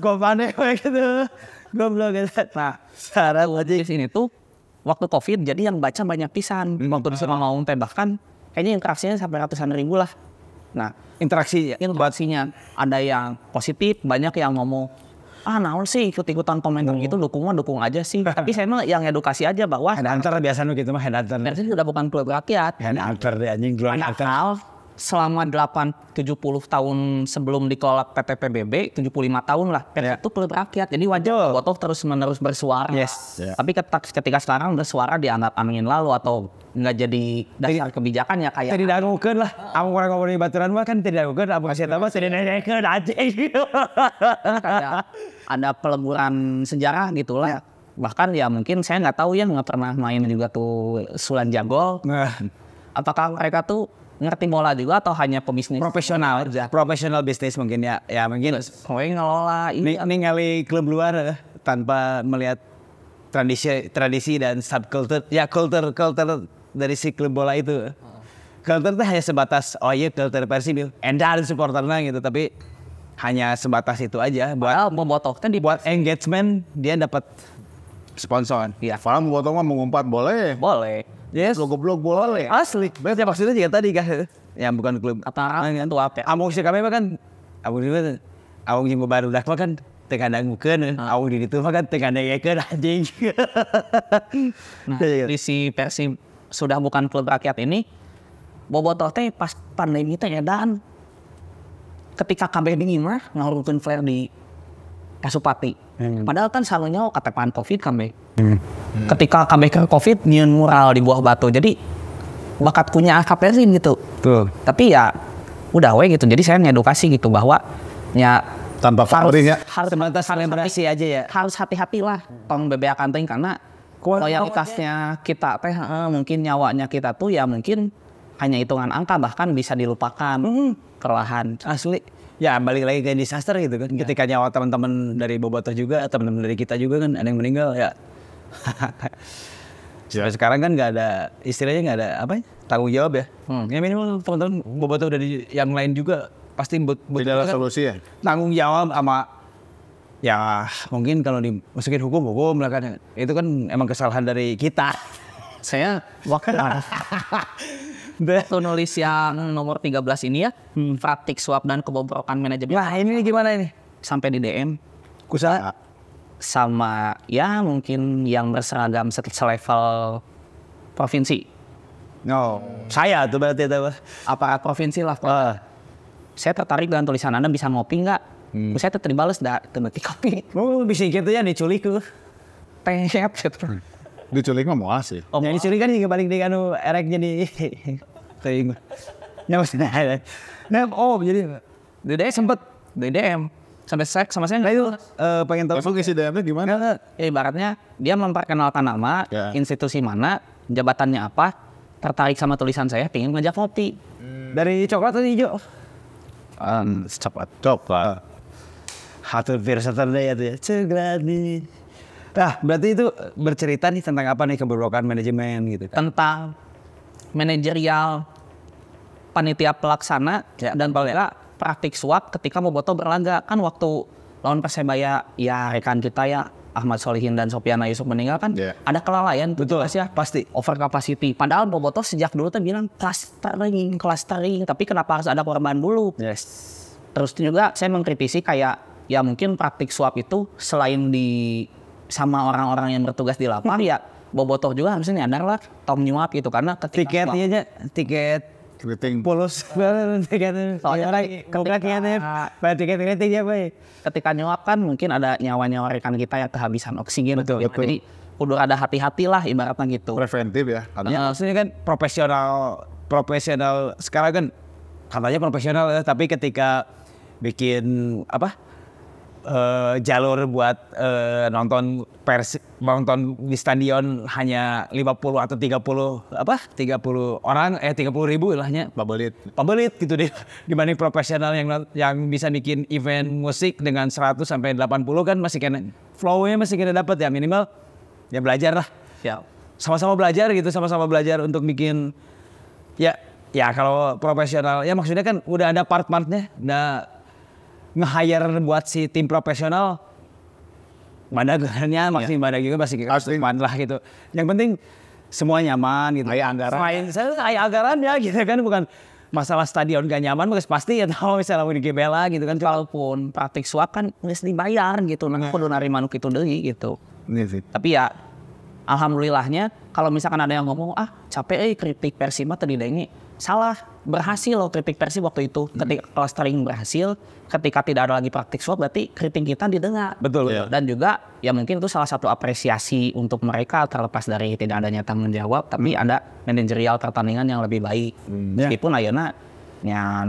kompane kayak gitu. Goblok eta. Nah, cara logis ini tuh waktu Covid jadi yang baca banyak pisan. Waktu Simamaung teh bahkan kayaknya interaksinya sampai ratusan ribu lah. Nah, interaksinya ada yang positif, banyak yang ngomong naon sih ikut-ikutan komentar gitu, dukung aja sih. Tapi saya mah yang edukasi aja bahwa headhunter biasanya gitu mah headhunter. Persib sudah bukan klub rakyat. Headhunter deh anjing duluan. Padahal selama 70 tahun sebelum dikelola PT PBB 75 tahun lah Persib itu klub rakyat. Jadi wajar botoh terus-menerus bersuara. Yes. Yeah. Tapi ketika sekarang bersuara dianggap angin lalu atau nggak jadi dasar kebijakannya kayak tidak dilakukan lah. Aku kurang ngomongin baturan mah kan tidak dilakukan. Aku kasih tambah tidak dilakukan aja gitu. Ada peleburan sejarah gitulah. Yeah. Bahkan ya mungkin saya nggak tahu ya nggak pernah main juga tuh Sulanjana Gol. Apakah mereka tuh ngerti bola juga atau hanya pebisnis profesional aja? Profesional bisnis mungkin ya. Ya mungkin. Kowe ngelola ini ningali klub luar tanpa melihat tradisi dan subculture, ya culture dari si klub bola itu. Culture itu hanya sebatas, oh iya culture Persib, endah supporternya gitu, tapi hanya sebatas itu aja. Buat memotoknya dibuat engagement, dia dapat sponsor. Iya, kalau memotoknya mengumpat boleh. Boleh. Yes. Logo-blog boleh. Asli. Ya maksudnya juga tadi kan, yang bukan klub. Apa? Itu apa? Among si kami kan, among yang baru dah kan. Tengandang bukan, awal di itu kan tengandang ikan anjing. Nah, dari si Persib sudah bukan klub rakyat ini, bobotohnya pas pandemi teh dan ketika kabeh dingin mah ngurungkeun flare di Kasupati. Padahal kan salunya katepan Covid kabeh. Ketika kabeh ke Covid nyeun mural di buah batu. Jadi bakat kunya Persib gitu. Betul. Tapi ya udah we gitu. Jadi saya ngedukasi gitu bahwa ya tanpa favoritnya harus selebrasi aja ya, harus hati-hati lah tong bebek kanting karena loyalitasnya kita teh mungkin nyawanya kita tuh ya mungkin hanya hitungan angka, bahkan bisa dilupakan perlahan. Asli ya, balik lagi ke disaster gitu kan ya. Ketika nyawa teman-teman dari bobotoh juga, teman-teman dari kita juga kan ada yang meninggal ya. Sekarang kan nggak ada istilahnya, nggak ada apa ya, tanggung jawab ya. Ya minimal teman-teman bobotoh dari yang lain juga pasti tidak ada solusi ya? Tanggung jawab sama, ya mungkin kalau dimasukin hukum-hukum lah kan. Itu kan emang kesalahan dari kita. Saya waktu nulis yang nomor 13 ini ya, praktik suap dan kebobrokan manajemen. Nah ini gimana ini? Sampai di DM. Kusaha? Sama ya mungkin yang berseragam selevel provinsi. No, saya tuh berarti apa? Aparat provinsi lah. Saya tertarik dengan tulisan Anda, bisa ngopi nggak? Saya terima balas dah, temati kopi. Mau bisa gitu ya diculik tuh. Tengep gitu. Diculik mah mau asih. Yang diculik kan juga balik dengan erek jadi. Tengok. Nyawa sih ada. Nah, jadi DDM sempat DDM sampai seks sama saya. Nah itu pengen tahu. Langsung isi DM-nya gimana? Ya ibaratnya dia memperkenalkan nama, institusi mana, jabatannya apa, tertarik sama tulisan saya, pengen ngajak ngopi. Dari coklat atau hijau? Cepat. Hatur Saturday itu ya, cegladi. Nah, berarti itu bercerita nih tentang apa nih, keberwakan manajemen gitu kan? Tentang manajerial, panitia pelaksana ya, dan pelaksana praktik suap ketika bobotoh berlaga. Kan waktu lawan Persebaya, ya rekan kita ya, Ahmad Solihin dan Sopiana Yusup meninggal kan, ada kelalaian. Betul ya, pasti over capacity. Padahal bobotoh sejak dulu tuh bilang clustering, tapi kenapa harus ada korban dulu? Yes. Terus juga saya mengkritisi kayak ya mungkin praktik suap itu selain di sama orang-orang yang bertugas di lapangan, ya bobotoh juga harusnya nyadar lah, tom nyuap gitu karena tiketnya aja tiket polos banget ketika nyuap kan mungkin ada nyawa-nyawa rekan kita yang kehabisan oksigen. Betul. Jadi kudu ada hati-hati lah ibaratnya gitu, preventif ya. Maksudnya kan profesional sekarang kan katanya profesional, tapi ketika bikin apa jalur buat nonton nonton di stadion hanya 50 atau 30 orang 30.000 lahnya pabelit gitu deh, dibanding profesional yang bisa bikin event musik dengan 100 sampai 80 kan masih kena flow-nya, masih kena dapat ya, minimal ya belajar lah ya, sama-sama belajar gitu, sama-sama belajar untuk bikin ya kalau profesional ya maksudnya kan udah ada part-partnya, udah nge-hire buat si tim profesional, manajernya masih badak juga masih kekuatan lah gitu. Yang penting semua nyaman gitu. Kayak anggaran. Kayak anggaran ya gitu kan, bukan masalah stadion gak nyaman, mungkin pasti ya tahu misalnya mau digebela gitu kan. Walaupun praktik suap kan harus dibayar gitu, nah kudu nari manuk itu deui gitu. Tapi ya alhamdulillahnya kalau misalkan ada yang ngomong capek kritik Persib mah tadi dengi. Salah, berhasil loh kritik Persib waktu itu. Ketika clustering berhasil, ketika tidak ada lagi praktik suap berarti kritik kita didengar. Betul. Yeah. Dan juga ya mungkin itu salah satu apresiasi untuk mereka, terlepas dari tidak adanya tanggung jawab, tapi ada manajerial pertandingan yang lebih baik. Meskipun ayeuna nya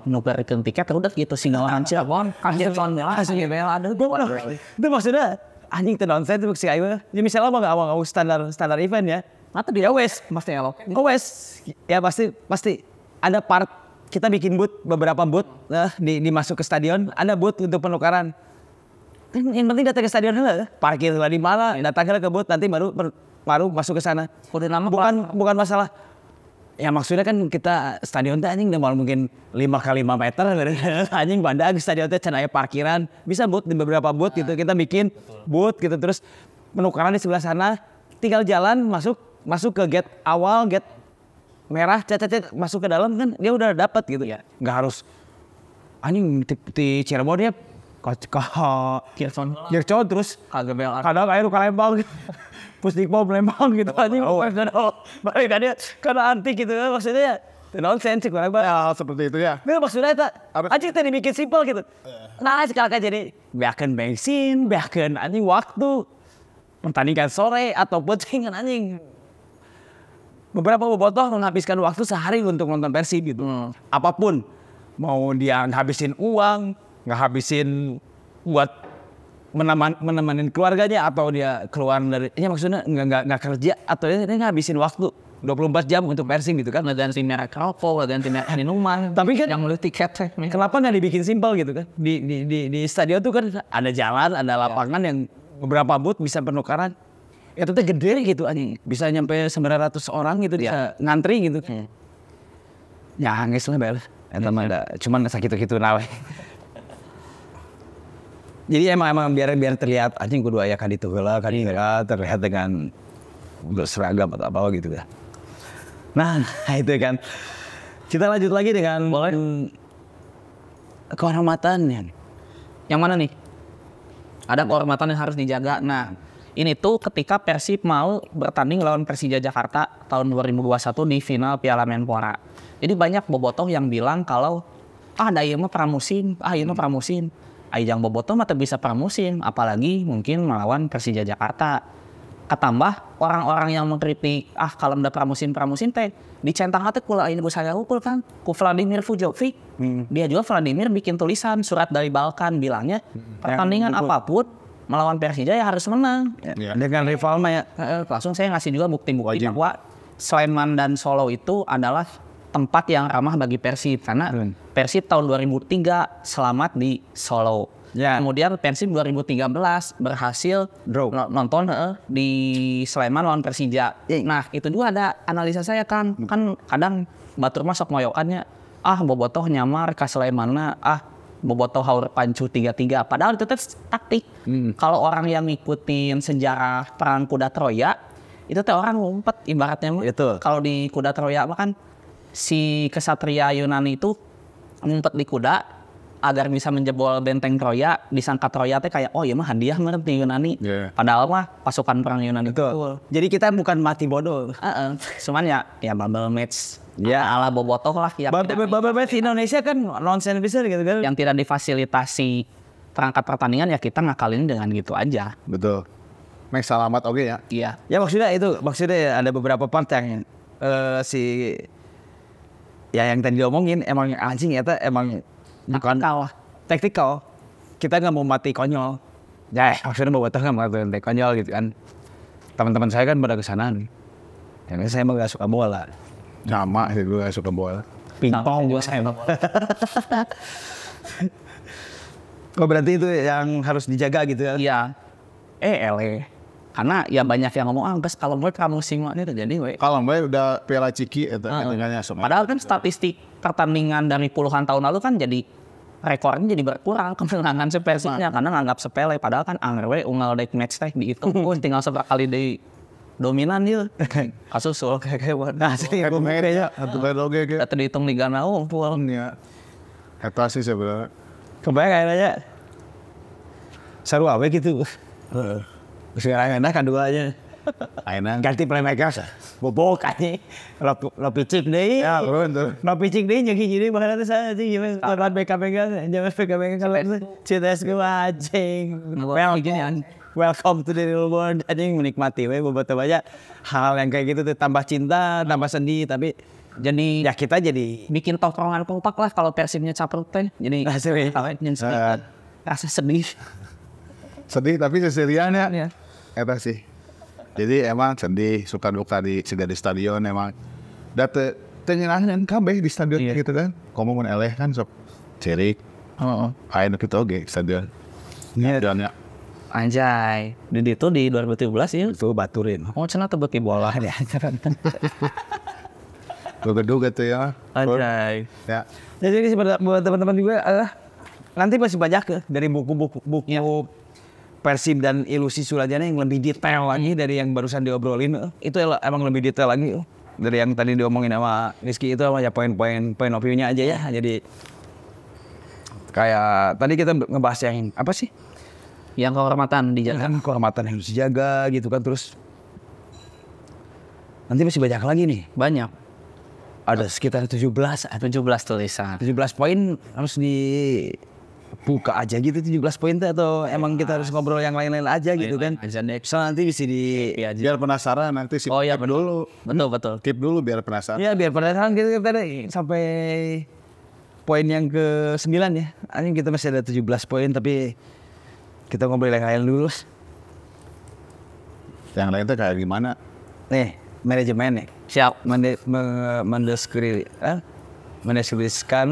nukerkeun tiket udah gitu singgah orang Cirebon, Cirebon bela ada. Itu maksudnya anjing tenon saya tuh si ayeuna. Ya misalnya mah enggak standar event ya. Mata dia wes, maksudnya lo. Kok wes? Ya pasti ada part kita bikin booth, beberapa booth dimasuk ke stadion, ada booth untuk penukaran. Yang penting datang ke stadion dulu. Parkirlah di mana, datanglah ke booth nanti baru masuk ke sana. Bukan masalah. Ya maksudnya kan kita stadion teh anjing dan mungkin 5x5 meter anjing bandang stadion teh cenaya parkiran bisa booth di beberapa booth gitu kita bikin booth gitu terus penukaran di sebelah sana tinggal jalan masuk ke gate awal gate merah cet masuk ke dalam kan dia udah dapat gitu ya nggak harus anjing di Cirebon dia Kirson terus kadang air luka lembang gitu. Pusdikpom lembang gitu anjing. Balik tadi karena anti gitu maksudnya. Nonsense kurang banget. Ya seperti itu ya. Nah, maksudnya itu anjing tadi bikin simpel gitu. Nah sekarang jadi beakeun bensin, beakeun anjing waktu pertandingan sore ataupun dengan anjing. Beberapa bobotoh menghabiskan waktu sehari untuk nonton Persib gitu. Apapun mau dia habisin uang, nggak habisin buat menemanin keluarganya atau dia keluar dari ya maksudnya nggak kerja atau dia nggak habisin waktu 24 jam untuk Persib gitu kan dan timnya alkohol dan timnya minuman tapi kan yang beli tiket kenapa nggak dibikin simpel gitu kan di stadion tuh kan ada jalan ada lapangan yang beberapa booth bisa penukaran itu tuh gede gitu anjing bisa nyampe 900 orang gitu bisa ngantri gitu ya nggak sih bel cuman sakit-sakit nawe. Jadi emang biar terlihat anjing kudu aya kaditeuheula terlihat dengan berseragam atau apa gitu ya. Nah, itu kan. Kita lanjut lagi dengan kehormatan. Yang mana nih? Ada kehormatan yang harus dijaga. Nah, ini tuh ketika Persib mau bertanding lawan Persija Jakarta tahun 2021 di final Piala Menpora. Jadi banyak bobotoh yang bilang kalau ada ieu mah pramusim, pramusim. Ajang bobotoh mah bisa pramusim, apalagi mungkin melawan Persija Jakarta. Katambah orang-orang yang mengkritik, kalau udah pramusim teh dicentang hati kula ini busanya hukul kan, ku Vladimir Vujović. Dia juga Vladimir bikin tulisan surat dari Balkan bilangnya pertandingan apapun melawan Persija ya harus menang. Ya. Dengan rival mah ya. Langsung saya ngasih juga bukti-bukti bahwa Sleman dan Solo itu adalah tempat yang ramah bagi Persib karena Persib tahun 2003 selamat di Solo. Yeah. Kemudian Persib 2013 berhasil nonton di Sleman lawan Persija. Yeah. Nah, itu juga ada analisa saya kan kadang batur masuk ngoyokannya bobotoh nyamar ke Slemanna, bobotoh haur pancu 3-3 padahal itu taktik. Kalau orang yang ngikutin sejarah perang kuda Troya, itu teh orang ngumpet ibaratnya. Kalau di kuda Troya mah kan si kesatria Yunani itu ngumpet di kuda agar bisa menjebol benteng Troya, disangka Troya teh kayak iya mah hadiah ngerti Yunani. Yeah. Padahal mah pasukan perang Yunani itu. Jadi kita bukan mati bodoh. Cuman ya bubble match. Ya ala bobotoh lah ya. Bubble match Indonesia kan nonsense bisa gitu kan. Yang tidak difasilitasi perangkat pertandingan ya kita ngakalin dengan gitu aja. Betul. Make salamat oke ya. Iya. Ya maksudnya ada beberapa part yang yang tadi diomongin emang anjing ya emang bukan teknikal. Kita nggak mau mati konyol. Ya maksudnya bobotoh nggak mau mati konyol gitu kan. Teman-teman saya kan pada kesana. Yang saya emang nggak suka bola. Sama sih gue nggak suka bola. Pingpong gue saya emang. Oh berarti itu yang harus dijaga gitu ya? Iya. Karena ya banyak yang ngomong guys kalau gue pramusim ini terjadi we. Kalau gue udah Piala Ciki padahal kan statistik pertandingan dari puluhan tahun lalu kan jadi rekornya jadi berkurang kemenangan Persibnya karena nganggap sepele padahal kan anger we unggal dek match teh dihitung tinggal seberapa kali di dominan dia kasus soal kayak nah sih aku merenya atau dihitung liga naung pulang ya Etrasia sebenarnya kebayang kayaknya seru awe gitu. Sekarang enak kan dua aja. Enak. Ganti playmaker sah. Bobok aja. Lopi cik deh. Ya turun tuh. Lopi cik deh jadi bahan atas aja. Jangan lawan BKPK. Jangan BKPK kalian. Citas gue anjing. Welcome to the real world. Anjing menikmati. Beberapa banyak hal yang kayak gitu tuh. Tambah cinta, tambah sedih. Tapi jadi ya kita jadi bikin tongkrongan kompak lah kalau Persibnya caper tuh. Jadi rasa sedih tapi seserian ya. Eta sih. Jadi emang sedih suka duka di stadion emang. Da tenyenahan kabeh di stadion gitu kan. Komo mun eleh kan sok cerik. Heeh. Aya nu kitu oge stadion. Nya. Anjay. Dan itu di 2017 ya? Itu baturin. Oh, cenah teu beki bola ya. Duga-duga tuh ya. Anjay. Ya. Jadi buat teman-teman juga nanti masih banyak ya dari buku-buku ya. Persib dan Ilustrasi Sulanjana yang lebih detail lagi dari yang barusan diobrolin. Itu emang lebih detail lagi dari yang tadi diomongin sama Rizky itu, sama ya poin of view-nya aja ya. Jadi kayak tadi kita ngebahas yang apa sih? Yang kehormatan dijaga. Kehormatan yang harus dijaga gitu kan. Terus nanti masih banyak lagi nih. Banyak. Ada sekitar 17 tulisan. 17 poin harus dibuka aja gitu, 17 poin tuh, atau emang kita harus ngobrol yang lain-lain aja gitu kan. So nanti bisa biar penasaran nanti sip. Oh iya dulu. Betul. Tip dulu biar penasaran. Iya, biar penasaran gitu tadi sampai poin yang ke-9 ya. Ini kita masih ada 17 poin tapi kita ngobrol yang lain dulu. Yang lain tuh kayak gimana? Nih, manajemen nih. Siap mendeskriminasikan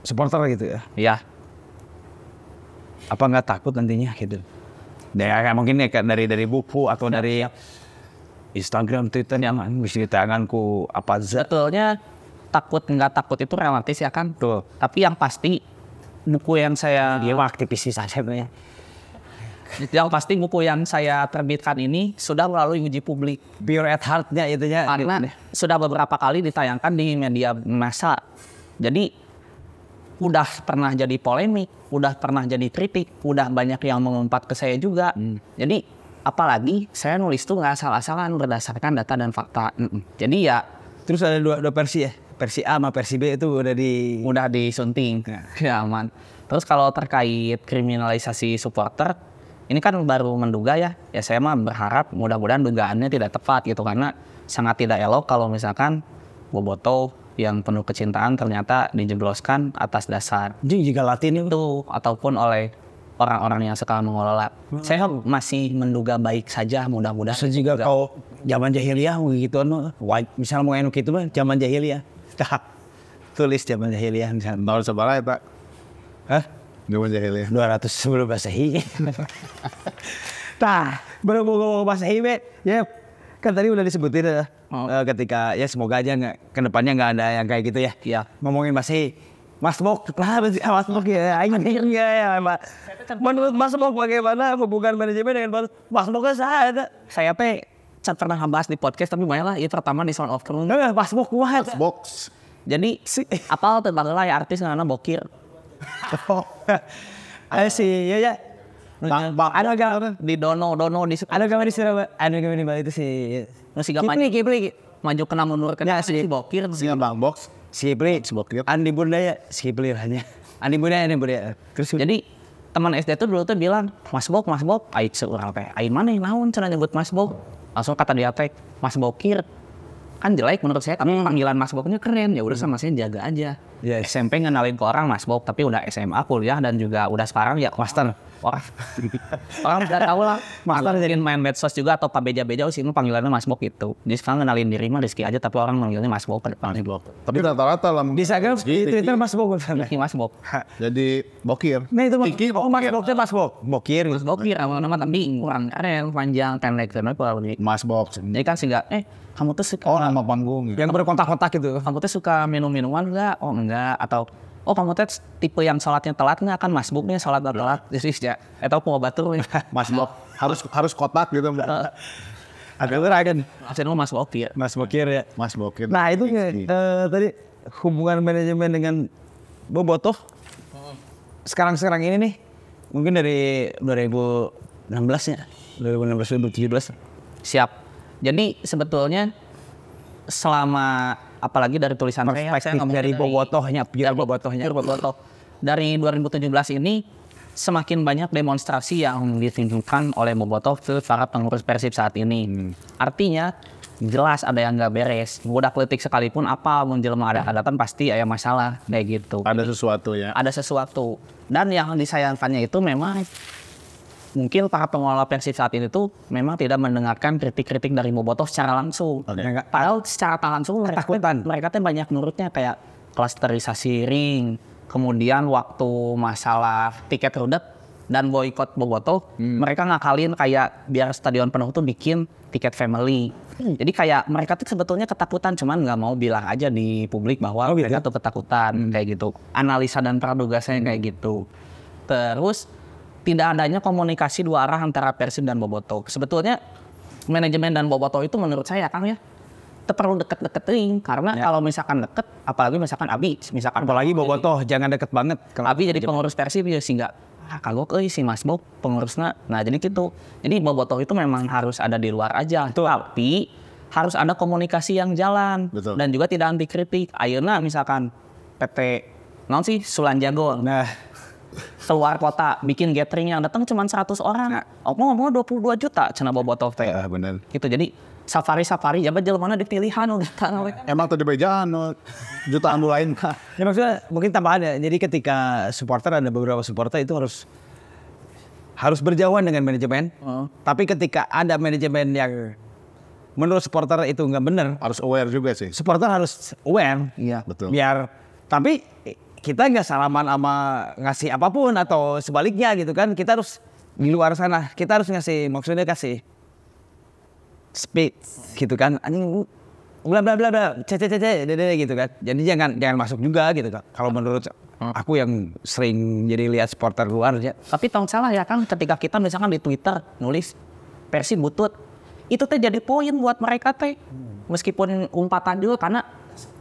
supporter gitu ya. Iya. Apa enggak takut nantinya gitu. Ya mungkin ya dari buku atau dari Instagram, Twitter yang bisa tanganku apa aja. Betulnya takut enggak takut itu relatif ya kan. Tuh. Tapi yang pasti buku yang saya aktivis sebenarnya. Yang pasti buku yang saya terbitkan ini sudah melalui uji publik. Pure at heart-nya itunya. Karena sudah beberapa kali ditayangkan di media massa. Jadi udah pernah jadi polemik, udah pernah jadi kritik, udah banyak yang mengumpat ke saya juga. Jadi apalagi saya nulis itu nggak asal-asalan berdasarkan data dan fakta. Jadi ya terus ada dua versi ya. Versi A sama versi B itu udah disunting. Ya aman. Terus kalau terkait kriminalisasi supporter, ini kan baru menduga ya. Ya saya mah berharap mudah-mudahan dugaannya tidak tepat gitu, karena sangat tidak elok kalau misalkan bobotoh yang penuh kecintaan ternyata dijebloskan atas dasar jika Latin itu ataupun oleh orang-orang yang sekarang mengelola. Saya masih menduga baik saja, mudah-mudahan. Sejika kalau zaman jahiliyah gitu, misalnya mau anu gitu mah zaman jahiliyah. Tulis zaman jahiliyah misalnya. Tahun seberapa ya, Pak? Hah? 200 sebelum Masehi. Nah, baru ngomong Masehi, ya kan tadi udah disebutin ketika ya semoga aja kedepannya nggak ada yang kayak gitu ya. Iya. Ngomongin Masehi, Masbox lah, Masbox ya, ingin ya, Pak. Menurut Masbox bagaimana hubungan manajemen dengan Masbox saya? Saya pernah bahas di podcast tapi malah ya pertama di Sound of Prung. Masbox kuat. Masbox. Jadi apal tentang lah ya artis karena bokir. Ada sih ya. Ada gak di Dono di Surabaya? Ada gak di Surabaya? Ada gak di Bali itu sih? Si Kipli maju kena menurut kena si bokir. Si Bang Box, si Kipli, si bokir. Andi Budaya, si Kipli hanya. Andi Budaya. Terus jadi teman SD itu dulu tuh bilang Mas Bob, aing seurang teh. Aing maneh naon cenah nyebut Mas Bob? Langsung kata dia teh Mas Bokir. Kan jelek menurut saya, tapi panggilan Mas Boknya keren. Ya udah sama saya jaga aja. Yes. SMP ngenalin ke orang Mas Bok, tapi udah SMA, kuliah, dan juga udah sekarang ya master. Orang udah tahu lah. Master jadi main medsos juga atau Pak Beja-Beja sih panggilannya Mas Bok itu. Jadi sekarang ngenalin diri mah Rizky aja, tapi orang manggilnya Mas Bok. Tapi rata-rata lah. Di Instagram, di Twitter Mas Bok. Mas Bok. Jadi bokir. Nah itu pakai boknya Mas Bok. Bokir. Mas Bokir. Nama tapi kurang keren, panjang, pendek, Mas Bok. Jadi kan sehingga kamu tuh suka nama panggung yang berkontak-kontak gitu. Kamu tuh suka minum-minuman enggak? Oh enggak. Atau kamu tuh tipe yang sholatnya telat enggak? Kan masbuknya sholat telat. Jadi atau pengobatur masbuk harus kotak gitu. Agak teragen. Asalnya Mas Bokir. Mas Bokir. Nah itu tadi hubungan manajemen dengan bobotoh. Sekarang ini nih mungkin dari 2016 ya. 2016-2017. Siap. Jadi sebetulnya selama apalagi dari tulisan saya ngomongin dari bobotoh dari 2017 ini semakin banyak demonstrasi yang ditunjukkan oleh bobotoh ke para pengurus Persib saat ini. Artinya jelas ada yang nggak beres. Budak letik sekalipun apa menjelma ada adatan pasti ada masalah kayak gitu. Ada sesuatu ya. Ada sesuatu. Dan yang disayangkannya itu memang mungkin para pengelola Persib saat ini tuh memang tidak mendengarkan kritik-kritik dari bobotoh secara langsung. Okay. Padahal secara tak langsung mereka banyak nurutnya kayak klasterisasi ring, Kemudian waktu masalah tiket rudet dan boykot Boboto, mereka ngakalin kayak biar stadion penuh tuh bikin tiket family. Jadi kayak mereka tuh sebetulnya ketakutan, cuman nggak mau bilang aja di publik bahwa mereka tuh ketakutan kayak gitu. Analisa dan pradugasanya kayak gitu. Terus tidak adanya komunikasi dua arah antara Persib dan Boboto. Sebetulnya manajemen dan Boboto itu menurut saya Kang ya, perlu deket-deketin karena kalau misalkan deket, apalagi misalkan Abi, misalkan apalagi Boboto jadi, jangan deket banget. Abi jadi pengurus Persib ya sih nggak, kalau ke si Masbox pengurusnya, nah jadi gitu. Jadi Boboto itu memang harus ada di luar aja, tapi harus ada komunikasi yang jalan. Betul. Dan juga tidak anti kritik. Ayeuna misalkan PT non sih Sulanjana, keluar kota bikin gathering yang datang cuma 100 orang, omong-omong 22 juta cina Boboto teh. Ya, benar. Gitu jadi. Safari-safari, ya betul mana dipilihan udah tahu. Emang tadi bejahan, jutaan lain. Ya maksudnya mungkin tambahan ya. Jadi ketika supporter ada beberapa supporter itu harus berjauhan dengan manajemen. Tapi ketika ada manajemen yang menurut supporter itu nggak benar, harus aware juga sih. Supporter harus aware, iya. Betul. Biar tapi kita nggak salaman sama ngasih apapun atau sebaliknya gitu kan. Kita harus di luar sana. Kita harus ngasih maksudnya kasih. Space gitu kan, anjing bla bla bla gitu kan. Jadi jangan masuk juga gitu kan. Kalau menurut aku yang sering jadi lihat supporter luar ya. Tapi tong salah ya kan ketika kita misalkan di Twitter nulis Persib butut. Itu teh jadi poin buat mereka teh. Meskipun umpatan juga karena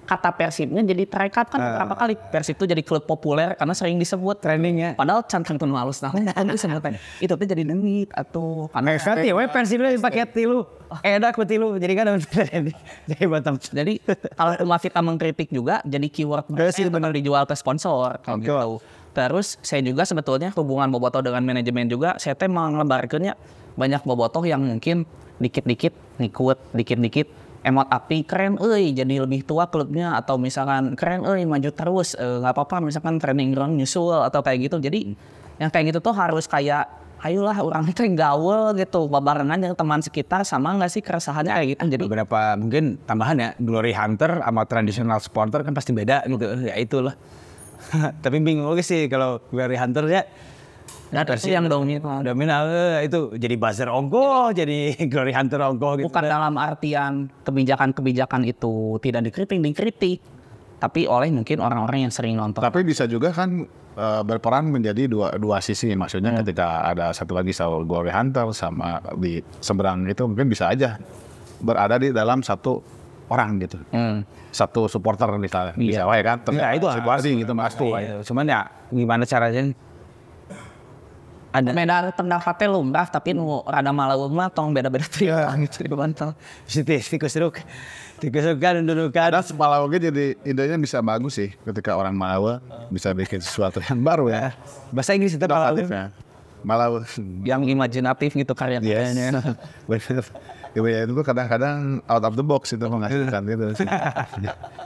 kata Persibnya jadi terekat kan berapa kali Persib itu jadi klub populer karena sering disebut trendingnya. Padahal cantang tun halus nah itu sebutan. Itu tuh jadi nengit atau karena ya we Persibnya dipakai tilu. Edak ku tilu jadi kan jadi Batam. Jadi kalau Mafita mengkritik juga jadi keyword Persib benar dijual ke sponsor kayak gitu. Terus saya juga sebetulnya hubungan Boboto dengan manajemen juga saya teh menglebarkeunnya banyak Boboto yang mungkin dikit-dikit ngikut, dikit-dikit emot api keren euy jadi lebih tua klubnya atau misalkan keren euy maju terus enggak apa-apa misalkan training ground nyusul atau kayak gitu. Jadi yang kayak gitu tuh harus kayak ayolah orang teh gaul gitu babarengan dengan teman sekitar sama enggak sih keresahannya kayak gitu. Jadi beberapa mungkin tambahan ya glory hunter sama traditional supporter kan pasti beda gitu. Ya itulah. Tapi bingung lagi sih kalau glory hunter ya ada sih yang dominan itu jadi buzzer onggoh, jadi glory hunter onggoh gitu. Bukan dalam artian kebijakan-kebijakan itu tidak dikritik, tapi oleh mungkin orang-orang yang sering nonton. Tapi bisa juga kan berperan menjadi dua sisi. Maksudnya ketika ada satu lagi soal glory hunter sama di seberang itu mungkin bisa aja berada di dalam satu orang gitu. Satu supporter misalnya. Bisa wae kan. Ya itu situasi gitu Mas tuh. Cuman ya gimana caranya ada beda pendapatnya lumrah tapi nu rada malu mah tong beda-beda pikiran gitu di bantal. Tikus ruk kan dudukan. Dan malu ge jadi idenya bisa bagus sih ketika orang malu bisa bikin sesuatu yang baru ya. Bahasa Inggris itu malu yang imajinatif gitu karyanya. Yes. Ya, itu kadang-kadang out of the box itu menghasilkan gitu.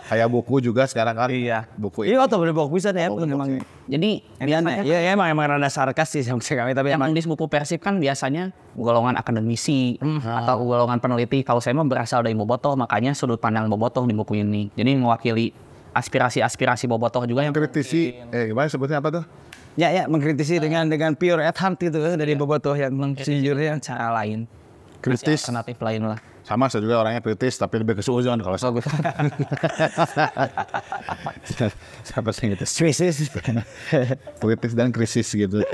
Kayak buku juga sekarang kan. Iya. Buku ini. Iya, out of the box bisa nih. Jadi, ya emang rada sarkas sih kami. Tapi yang menulis buku Persib kan biasanya golongan akademisi atau golongan peneliti. Kalau saya mah berasal dari Boboto, makanya sudut pandang Boboto di buku ini. Jadi mewakili aspirasi-aspirasi Boboto juga yang kritisi. Gimana sebutnya apa tuh? Ya mengkritisi dengan pure at heart gitu dari Boboto yang sejujurnya cara lain. Kritis alternatif lain lah. Sama saya juga orangnya kritis tapi lebih ke suuzon kalau saya. Siapa sih gitu? Krisis. Kritis dan krisis gitu.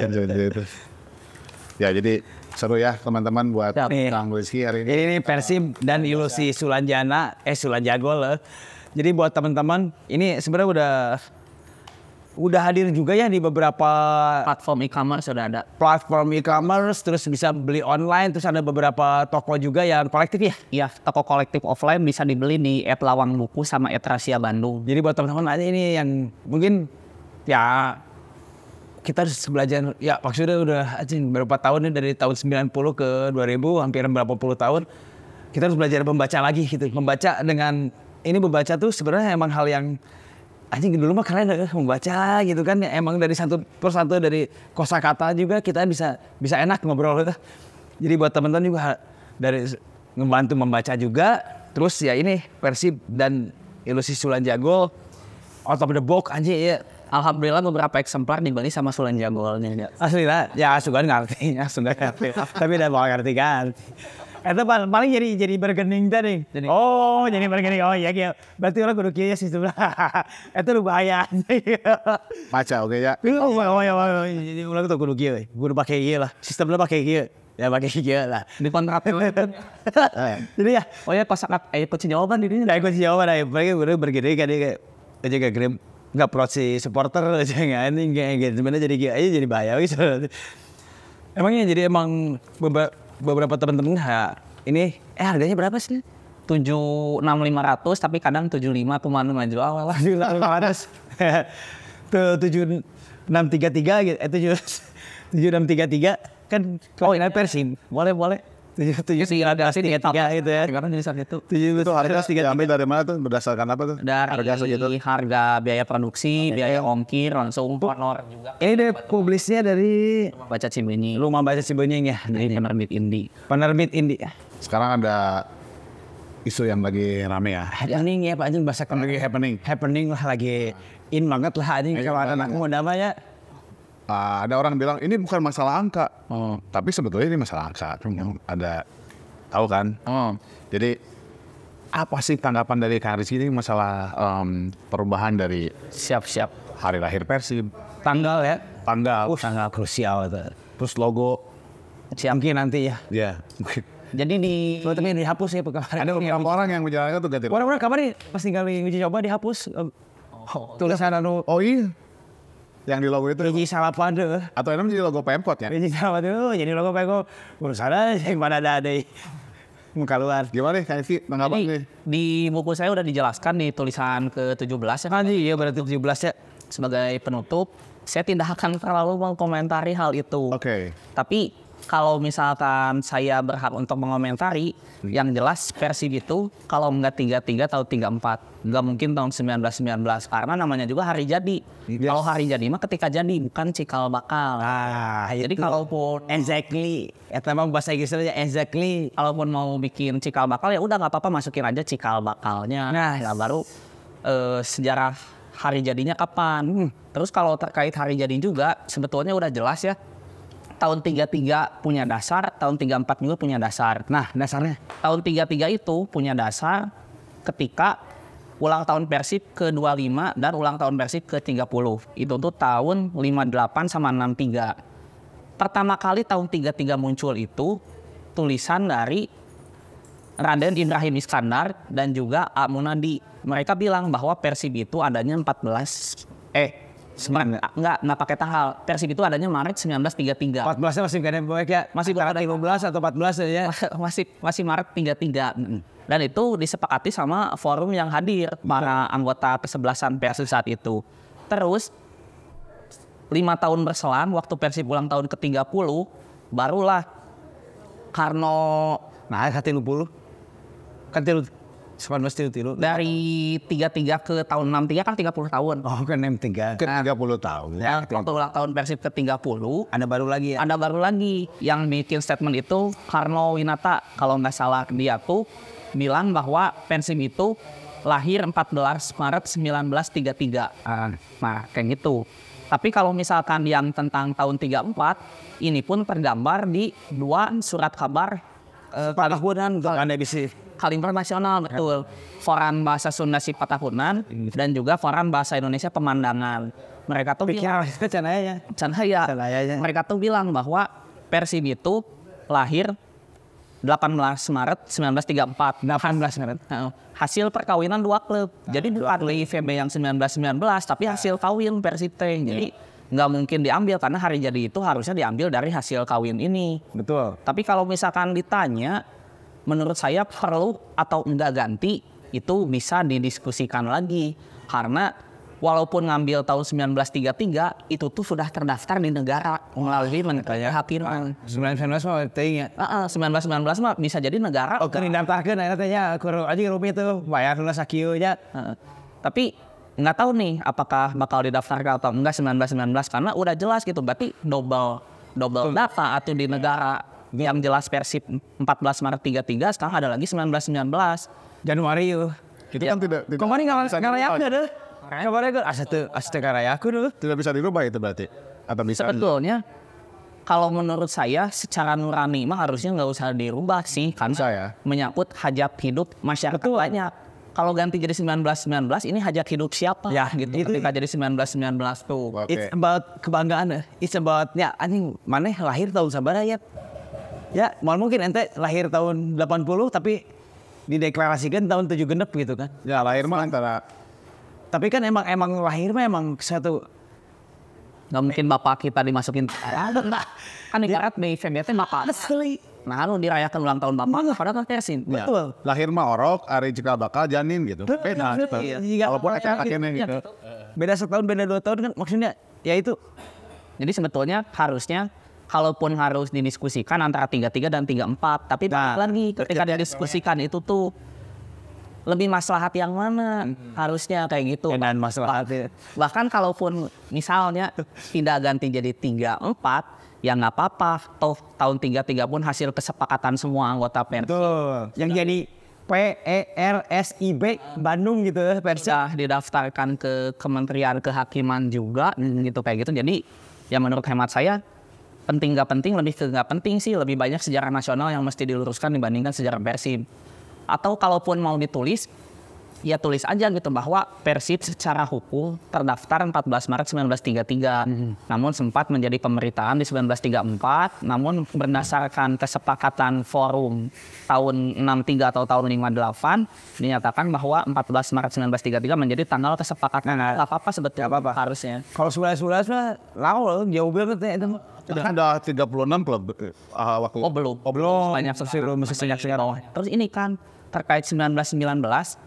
Ya jadi seru ya teman-teman buat Kang Rizki hari ini. Jadi ini Persib dan Ilustrasi Sulanjana, Sulanjago lah. Jadi buat teman-teman ini sebenarnya udah hadir juga ya di beberapa platform e-commerce sudah ada. Platform e-commerce terus bisa beli online terus ada beberapa toko juga yang kolektif ya. Iya, toko kolektif offline bisa dibeli di Lawang Buku sama Etrasia Bandung. Jadi buat teman-teman aja ini yang mungkin ya kita harus belajar ya maksudnya udah berapa tahun nih dari tahun 90 ke 2000 hampir berapa puluh tahun kita harus belajar membaca lagi gitu. Membaca dengan ini membaca tuh sebenarnya emang hal yang dulu mah kalian membaca gitu kan ya, emang dari satu persatu dari kosakata juga kita bisa enak ngobrol gitu. Jadi buat teman-teman juga dari membantu membaca juga terus ya ini Persib dan Ilustrasi Sulanjana out of the box ya Alhamdulillah beberapa eksemplar dibeli sama Sulanjana golnya. Asli lah, ya sugan ngerti, ya sudah ngerti. Tapi udah mau ngerti kan. Itu paling jadi bergening tadi. Oh, jadi bergening. Oh iya, iya. Berarti orang kudu kieu sih sebelah. Itu lu bahaya. Baca oke ya. Oh iya, jadi ulah tuh kudu kieu. Kudu pakai kieu lah. Sistemnya pakai kieu. Ya pakai kieu lah. Di kontrak. Jadi ya, oh ya pas sangat kunci jawaban dirinya. Nah, kunci jawaban aja. Berarti kudu bergening kan kayak aja kayak grim. Nggak perlu si supporter aja nggak ini kayak gimana jadi kayak aja jadi bahaya gitu. Emangnya jadi emang beberapa teman-teman ini harganya berapa sih? 7.6500 tapi kadang 75 kemarin maju awal lah. 7500 7.633 gitu 7.633 kan. Oh ini Persib boleh. 7.333 itu ya. Sekarang jadi 1.7 itu harga ambil dari mana tuh? Berdasarkan apa tuh? Dari harga biaya produksi, biaya ongkir, langsung honor juga. Ini dari publisnya dari Baca Cimini. Lu mau Baca Cimini ya? Dari penerbit indie. Penerbit indie. Sekarang ada isu yang lagi rame ya. Happening ya Pak Anjing bahasa kan lagi happening. Happening lah lagi in banget lah anjing kalau anak muda mah ya. Ada orang bilang ini bukan masalah angka, tapi sebetulnya ini masalah angka. Ada tahu kan? Jadi apa sih tanggapan dari Kang Rizki ini masalah perubahan dari siap-siap hari lahir Persib? Tanggal ya? Tanggal. Tanggal krusial itu. Terus logo. Siap. Mungkin nanti ya. Iya. Jadi tapi dihapus ya kemarin. Ada beberapa orang yang menjalankan tuh ganti. Orang-orang kemarin pas tinggal uji coba dihapus. Tulisan anu. Oh iya. Yang di logo itu biji salapan tuh atau enam jadi logo Pemkot ya biji salapan tuh jadi logo Pemkot urusan aja yang mana ada muka luar gimana nih kasih tanggapan nih di buku saya udah dijelaskan di tulisan ke-17 ya kan iya berarti 17 ya sebagai penutup saya tidak akan terlalu mengomentari hal itu oke. Tapi kalau misalkan saya berhak untuk mengomentari yang jelas versi itu kalau enggak 33 atau 34 enggak mungkin tahun 1919 karena namanya juga hari jadi. Yes. Kalau hari jadi mah ketika jadi bukan cikal bakal. Ah, jadi kalaupun exactly atau memang bahasa Inggrisnya exactly kalaupun mau bikin cikal bakal ya udah enggak apa-apa masukin aja cikal bakalnya. Nah, ya baru sejarah hari jadinya kapan. Terus kalau terkait hari jadi juga sebetulnya udah jelas ya. Tahun 33 punya dasar, tahun 34 juga punya dasar. Nah, dasarnya? Tahun 33 itu punya dasar ketika ulang tahun Persib ke-25 dan ulang tahun Persib ke-30. Itu tuh tahun 58 sama 63. Pertama kali tahun 33 muncul itu tulisan dari Raden Indrahim Iskandar dan juga Amunandi. Mereka bilang bahwa Persib itu adanya 14 pakai tanggal. Persib itu adanya Maret 1933. 14-nya masih enggak ada yang baik ya. Masih ada 15 atau 14 ya. Masih Maret 33. Dan itu disepakati sama forum yang hadir para anggota kesebelasan Persib saat itu. Terus 5 tahun berselang waktu Persib ulang tahun ke-30 barulah Karno nah hati lupa kan dari 33 ke tahun 63 kan 30 tahun. Oh kan 63. Ke 30 tahun. Ya, waktu ulang tahun Persib ke 30. Ada baru lagi ya? Ada baru lagi. Yang bikin statement itu Karno Winata. Kalau nggak salah dia tuh bilang bahwa Persib itu lahir 14 Maret 1933. Nah kayak gitu. Tapi kalau misalkan yang tentang tahun 34. Ini pun tergambar di dua surat kabar. Patahunan. Anda bisa Kalimper Nasional, betul. Foran Bahasa Sunda Si Patahunan dan juga Foran Bahasa Indonesia Pemandangan. Mereka tuh mereka tuh bilang bahwa Persib itu lahir 18 Maret 1934. 18 Maret. Hasil perkawinan dua klub. Jadi bukan BIVB yang 1919 tapi hasil kawin Persib teh. Jadi nggak mungkin diambil karena hari jadi itu harusnya diambil dari hasil kawin ini. Betul. Tapi kalau misalkan ditanya menurut saya perlu atau enggak ganti itu bisa didiskusikan lagi karena walaupun ngambil tahun 1933 itu tuh sudah terdaftar di negara melalui Menteri Hakiman. 1919 mah bisa jadi negara. Oh, didaftarkeun ayeuna teh nya kudu anjing rumi tuh bayar heula sakieu nya. Tapi enggak tahu nih apakah bakal didaftarkan atau enggak 1919 karena udah jelas gitu berarti double data atau di negara. Yang jelas Persib 14 Maret 33 sekarang ada lagi 1919 Januari itu. Itu ya. Kan tidak. Kemarin nggak layak ada. Kabarnya kan asa karayaku dulu. Tidak bisa dirubah itu berarti. Atau bisa? Sebetulnya kalau menurut saya secara nurani mah harusnya nggak usah dirubah sih, karena saya menyangkut hajat hidup masyarakat banyak. Kalau ganti jadi 1919 ini hajat hidup siapa? Ya, gitu. Ketika jadi 1919 tuh. Okay. It's about kebanggaan. It's about ya anjing maneh lahir tahun sabaraha ya. Ya, mungkin ente lahir tahun 80 tapi dideklarasikan tahun 76 gitu kan. Ya, lahir mah antara. Tapi kan emang lahir mah emang satu. Nggak mungkin bapak kita dimasukin. Kan dikarat BIVB teh bapak asli. Nah, lu dirayakan ulang tahun bapak, padahal kan kesin. Ya. Betul. Lahir mah orok, ari cikal bakal janin gitu. Beda. Walaupun akhirnya gitu. Beda setahun, beda 2 tahun kan maksudnya ya itu. Jadi sebetulnya harusnya kalaupun harus didiskusikan antara 33 dan 34, tapi lagi ketika didiskusikan itu tuh lebih maslahat yang mana harusnya kayak gitu. Dan maslahat. Bahkan kalaupun misalnya tidak ganti jadi 34, ya nggak apa-apa. Toh tahun 33 pun hasil kesepakatan semua anggota Persib. Yang jadi PSIB Bandung gitu Persib. Sudah didaftarkan ke Kementerian Kehakiman juga gitu kayak gitu. Jadi ya menurut hemat saya penting nggak penting, lebih ke nggak penting sih, lebih banyak sejarah nasional yang mesti diluruskan dibandingkan sejarah Persib. Atau kalaupun mau ditulis, ya tulis aja gitu bahwa Persib secara hukum terdaftar 14 Maret 1933, namun sempat menjadi pemerintahan di 1934, namun berdasarkan kesepakatan forum tahun 63 atau tahun 58 dinyatakan bahwa 14 Maret 1933 menjadi tanggal kesepakatan. Nggak apa-apa sebetulnya, apa-apa harusnya. Kalau 1911 mah laul jauh banget ya itu. Kan ada 36 klub waktu. Oh belum. Oh belum. Banyak sejarah. Terus ini kan terkait 1919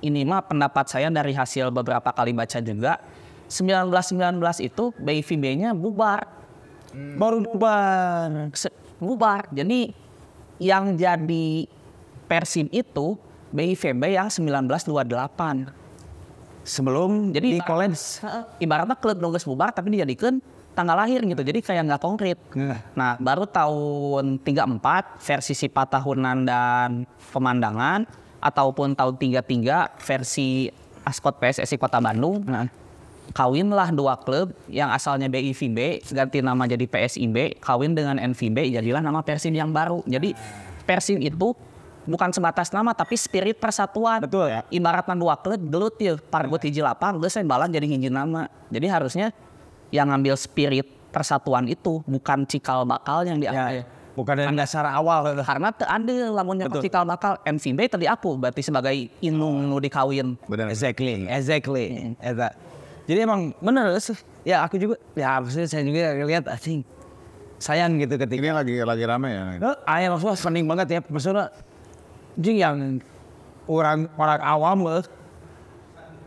ini mah pendapat saya dari hasil beberapa kali baca juga. 1919 itu BIVB-nya bubar. Baru bubar. Bubar. Jadi yang jadi Persib itu BIVB yang 1928. Sebelum jadi di-collapse. Ibaratnya klub nunggu bubar tapi dijadikan tanggal lahir gitu, jadi kayak nggak konkret. Nah, baru tahun 34 versi sifat tahunan dan pemandangan, ataupun tahun 33 versi Askot PSSI Kota Bandung. Nah, kawinlah 2 klub yang asalnya BIVB ganti nama jadi PSIB, kawin dengan NVB jadilah nama Persib yang baru. Jadi Persib itu bukan sebatas nama tapi spirit persatuan. Betul ya. Ibaratnya 2 klub gelut ya, pargut hiji lapang, geus balan jadi hiji nama. Jadi harusnya yang ngambil spirit persatuan itu bukan cikal bakal yang diambil. Ya, bukan dari dasar awal. Karena ada lamunnya cikal bakal NVB tadi aku berarti sebagai inung nu dikawin. Benar. Exactly. Yeah. Jadi emang benar sih. Ya aku juga. Ya maksudnya saya juga lihat, I think sayang gitu ketika. Ini lagi rame ya. Ayam maksudnya pening banget ya. Maksudnya jing yang orang awam loh.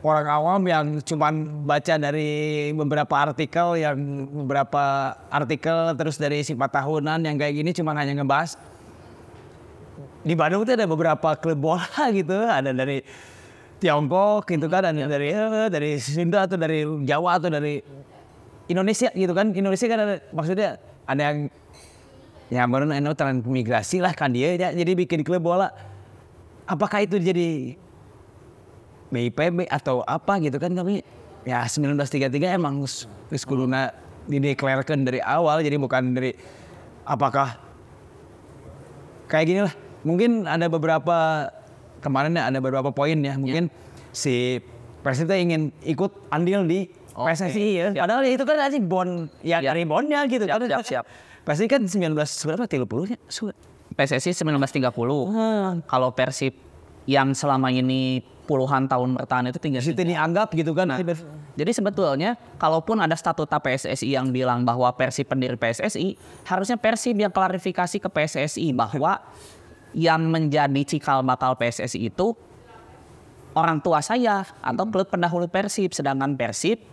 Orang awam yang cuman baca dari beberapa artikel terus dari sifat tahunan yang kayak gini cuman hanya ngebahas. Di Bandung tuh ada beberapa klub bola gitu, ada dari Tiongkok gitu kan, ada dari Sunda atau dari Jawa atau dari Indonesia gitu kan. Indonesia kan ada, maksudnya ada yang ya baru transmigrasi lah kan dia ya, jadi bikin klub bola. Apakah itu jadi BIPB atau apa gitu kan, tapi ya 1933 emang kuluna dideklarkan dari awal, jadi bukan dari apakah kayak gini lah. Mungkin ada beberapa kemarin ya, ada beberapa poin ya mungkin si Persib ingin ikut andil di PSSI ya, padahal itu kan aja bond ya dari bondnya gitu. Siap. Persib kan 19 berapa 30 ya PSSI 1930. Kalau Persib yang selama ini puluhan tahun bertahan itu tinggal situ dianggap gitu kan. Nah, jadi sebetulnya kalaupun ada statuta PSSI yang bilang bahwa Persib pendiri PSSI, harusnya Persib yang klarifikasi ke PSSI bahwa yang menjadi cikal bakal PSSI itu orang tua saya atau klub pendahulu Persib, sedangkan Persib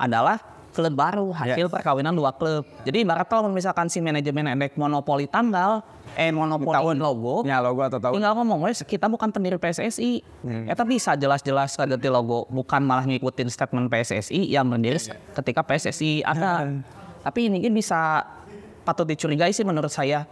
adalah klub baru hasil perkawinan 2 klub. Jadi ibarat kalau misalkan si manajemen endek monopoli tanggal monopoli tahun logo atau tahun. Tinggal ngomong, kita bukan pendiri PSSI. Tapi bisa jelas-jelas ganti logo, bukan malah ngikutin statement PSSI yang mendiri ketika PSSI ada. Tapi ini bisa patut dicurigai sih menurut saya.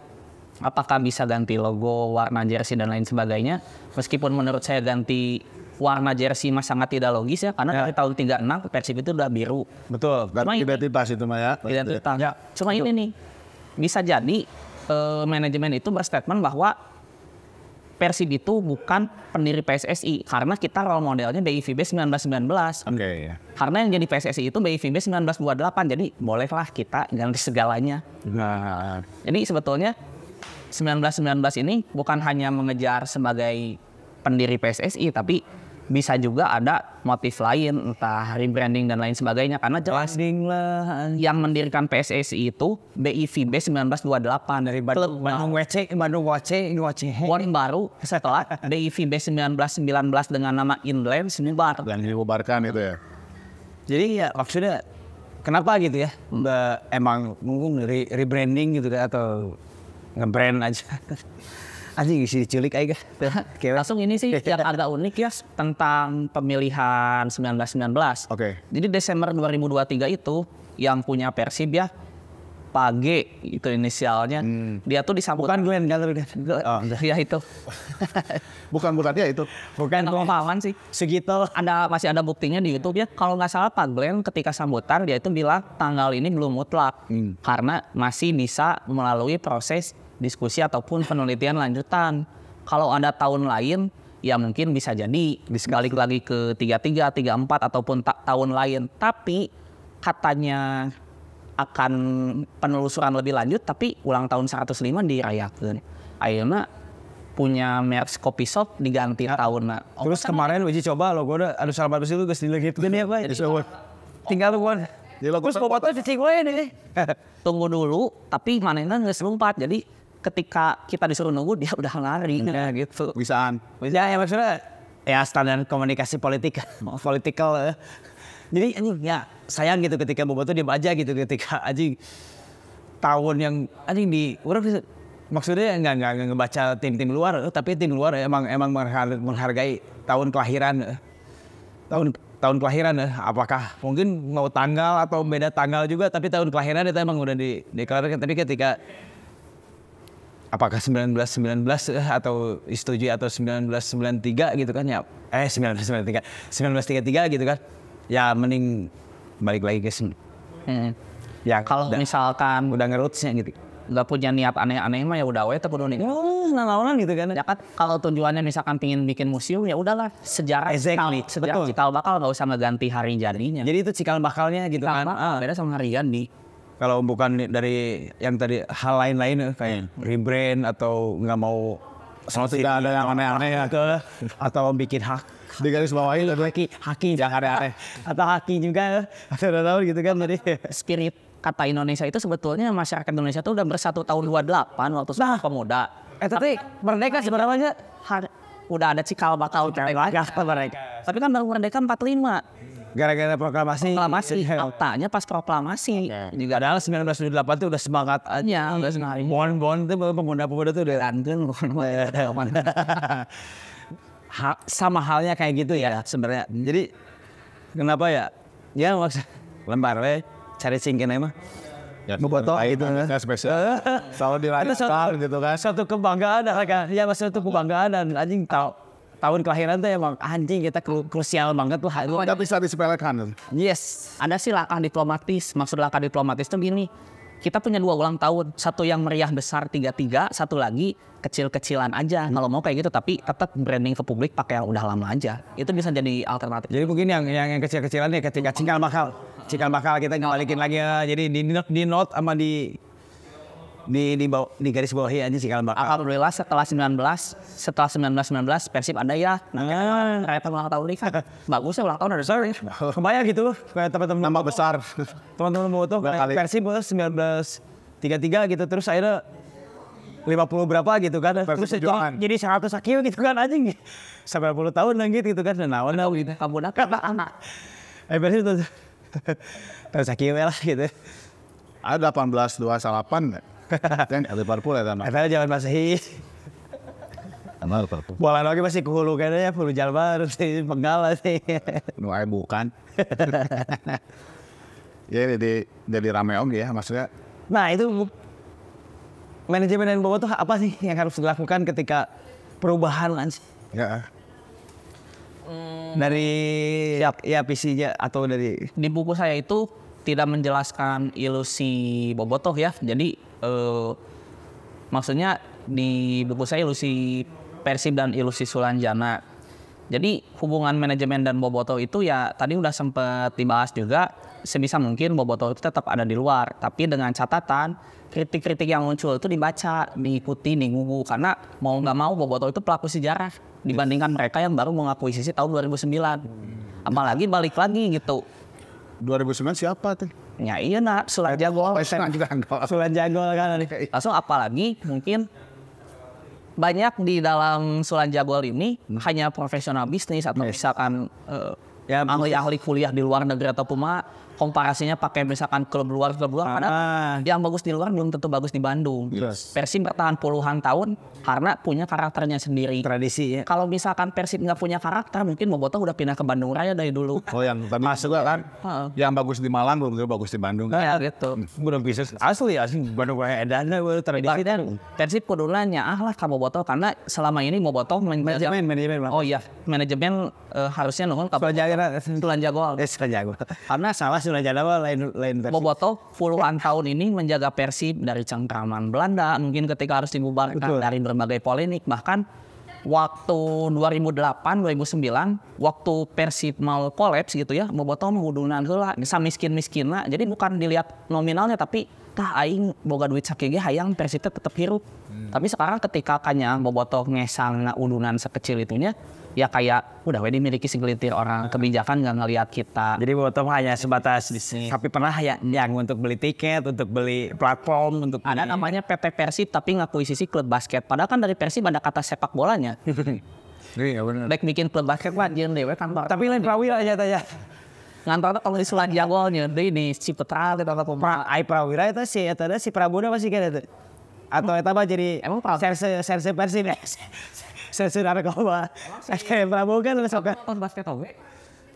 Apakah bisa ganti logo, warna jersey dan lain sebagainya? Meskipun menurut saya ganti warna jersey mah sangat tidak logis ya, karena dari tahun 36 Persib itu udah biru. Betul, cuma identitas itu mah ya. Identitas. Ya. Cuma ini nih, bisa jadi manajemen itu berstatement bahwa Persib itu bukan pendiri PSSI karena kita role modelnya BIVB 1919. Okay. Karena yang jadi PSSI itu BIVB 1928. Jadi bolehlah kita ganti segalanya. Nah. Jadi sebetulnya 1919 ini bukan hanya mengejar sebagai pendiri PSSI, tapi bisa juga ada motif lain, entah rebranding dan lain sebagainya. Karena jelas yang mendirikan PSSI itu BIVB 1928 dari Bandung. Bandung WC. Warna baru setelah BIVB 1919 dengan nama Inland Senibar. Dan dibubarkan itu ya. Jadi ya maksudnya kenapa gitu ya? Emang mungkin rebranding gitu atau nge-brand aja? Anjing sih diculik aja. Langsung ini sih yang agak unik ya tentang pemilihan 1919. Oke. Jadi Desember 2023 itu yang punya Persib ya, Page itu inisialnya. Dia tuh disambut. Bukan Glenn kalau udah. Oh, ya itu. Bukan ya itu. Bukan pemahaman sih. Segitu ada masih ada buktinya di YouTube ya. Kalau nggak salah Pak Glenn ketika sambutan dia itu bilang tanggal ini belum mutlak karena masih bisa melalui proses diskusi ataupun penelitian lanjutan. Kalau ada tahun lain, ya mungkin bisa jadi balik lagi ke 33, 34 ataupun tahun lain. Tapi katanya akan penelusuran lebih lanjut, tapi ulang tahun 105 dirayakan. Akhirnya punya merch kopi shop diganti tahun. Terus kemarin uji coba logo ada salah batas itu guys dilegitkan ya Pak. Tinggal buat terus foto dicingguin nih. Tunggu dulu, tapi manehna geus lompat. Jadi ketika kita disuruh nunggu dia udah lari ya gitu. Bisa ya maksudnya ya standar komunikasi politik, political. Jadi ya sayang gitu ketika bobotoh dia baca gitu ketika anjing tahun yang anjing di urang maksudnya enggak ngebaca tim-tim luar, tapi tim luar emang menghargai tahun kelahiran. Tahun kelahiran apakah mungkin mau tanggal atau beda tanggal juga, tapi tahun kelahiran itu emang udah dideklarasikan. Tapi ketika apakah 1919 atau istujui atau 1993 gitu kan ya 1933 gitu kan ya mending balik lagi ke sini. Ya kalau misalkan udah ngerutsnya gitu nggak punya niat aneh-aneh mah ya udah wae tepun unik. Nah gitu kan. Ya kan kalau tujuannya misalkan pengin bikin museum ya udahlah sejarah. Exactly. Sejarah cikal bakal nggak usah ngeganti hari jadinya. Jadi itu cikal bakalnya gitu kan. Beda sama hari jadi. Kalau bukan dari yang tadi hal lain-lain kayak rebrand atau nggak mau selalu tidak ada yang aneh-aneh ya atau bikin hak di garis bawahi haki yang aneh-aneh atau haki juga atau tahu gitu kan tadi spirit. Kata Indonesia itu sebetulnya masyarakat Indonesia itu udah bersatu tahun 28 waktu Sumpah Pemuda. Tapi merdeka sebenarnya udah ada cikal bakal mereka. Tapi kan baru merdeka 45. Gara-gara proklamasi. Faktanya pas proklamasi. Juga ada 1978 itu udah semangat aja. Ya, udah senari. Bon itu pemuda-pemuda itu udah antun. Sama halnya kayak gitu ya sebenarnya. Jadi kenapa ya? Ya maksud lembar weh. Cari singkin emang, bobotoh itu kan spesial. Selalu dirayakan gitu kan. Suatu kebanggaan kan, ya maksudnya itu kebanggaan dan anjing tahun kelahiran tuh emang anjing kita krusial banget lah. Tidak bisa disepelekan. Yes, ada sih langkah diplomatis. Maksud langkah diplomatis tuh gini, kita punya 2 ulang tahun, satu yang meriah besar 33, satu lagi kecil-kecilan aja. Kalau mau kayak gitu, tapi tetap branding ke publik pakai yang udah lama aja. Itu bisa jadi alternatif. Jadi mungkin yang kecil-kecilan ya ketika cikal bakal kita ngembalikin lagi ya. Jadi di note sama di garis bawahnya aja cikal bakal. Alhamdulillah setelah 19 Persib ada ya. Nah, kayak ulang tahun nih. Bagus ya ulang tahun ada sorry. Kebayang gitu kayak teman-teman nama besar. Teman-teman bobotoh Persib 1933 gitu terus akhirnya 50 berapa gitu kan. Terus jadi 100 kilo gitu kan anjing. Sampai 80 tahun lagi gitu kan. Nah, gitu. Kamu nak anak. Persib itu terus sakit lah gitu. Ada 1828 dan Liverpool ya tanah. Ada jalan masih. Amal Liverpool. Bola lagi masih kuhulu kayaknya perlu jalan baru sih penggalan sih. Nuai bukan. Ya jadi ramai om ya maksudnya. Nah itu manajemen dan bobotoh apa sih yang harus dilakukan ketika perubahan kan sih? Ya. Dari ya PC-nya atau dari di buku saya itu tidak menjelaskan ilusi bobotoh ya. Jadi maksudnya di buku saya ilusi Persib dan ilusi Sulanjana. Jadi hubungan manajemen dan bobotoh itu ya tadi udah sempat dibahas juga, sebisa mungkin bobotoh itu tetap ada di luar, tapi dengan catatan kritik-kritik yang muncul itu dibaca, diikuti, digunggu, karena mau nggak mau bobotoh itu pelaku sejarah dibandingkan mereka yang baru mengakui sisi tahun 2009, apalagi balik lagi gitu. 2009 siapa tuh? Ya iya nak, Sulanjana kan. Langsung apalagi mungkin banyak di dalam Sulanjana ini hanya profesional bisnis atau misalkan ya, ahli-ahli kuliah di luar negeri atau puma komparasinya pakai misalkan klub luar karena yang bagus di luar belum tentu bagus di Bandung. Persib bertahan puluhan tahun karena punya karakternya sendiri. Tradisi ya. Kalau misalkan Persib nggak punya karakter mungkin bobotoh udah pindah ke Bandung Raya dari dulu. Oh yang tapi juga kan yang bagus di Malang belum tentu bagus di Bandung. Ya gitu. Belum bisa asli Bandung Raya edan tradisi dan Persib kudulanya kamu bobotoh karena selama ini bobotoh manajemen. Oh iya, manajemen harusnya nongol ke Sulanjana. Karena salah Sulanjana lain Persib. Bobotoh puluhan tahun ini menjaga Persib dari cengkraman Belanda, mungkin ketika harus dibubarkan dari berbagai polemik, bahkan waktu 2008-2009 waktu Persib mau kolaps gitu ya, bobotoh menghudunan heula, samiskin-miskin lah. Jadi bukan dilihat nominalnya tapi tah aing boga duit sakege hayang Persib tetap hirup. Tapi sekarang ketika kanya bobotoh ngesang udunan sekecil itunya, ya kayak udah wedi miliki segelintir orang, kebijakan nggak ngelihat kita. Jadi bobotoh hanya sebatas di sini. Tapi pernah ya yang untuk beli tiket, untuk beli platform, untuk ada namanya PT Persib tapi ngakui sisi klub basket. Padahal kan dari Persib ada kata sepak bolanya. Iya benar. Baik bikin klub basket kan jeung dewe kan. Tapi lain prawira aja tanya. Ngantar kalau di Sulanjana deui di Cipetra eta pemain ai prawira eta si eta si Prabowo masih kena. Atau eta mah jadi emang serse Persib. Sesudah rekawah, Prabowo kan lesokan. Tahun basket tahu?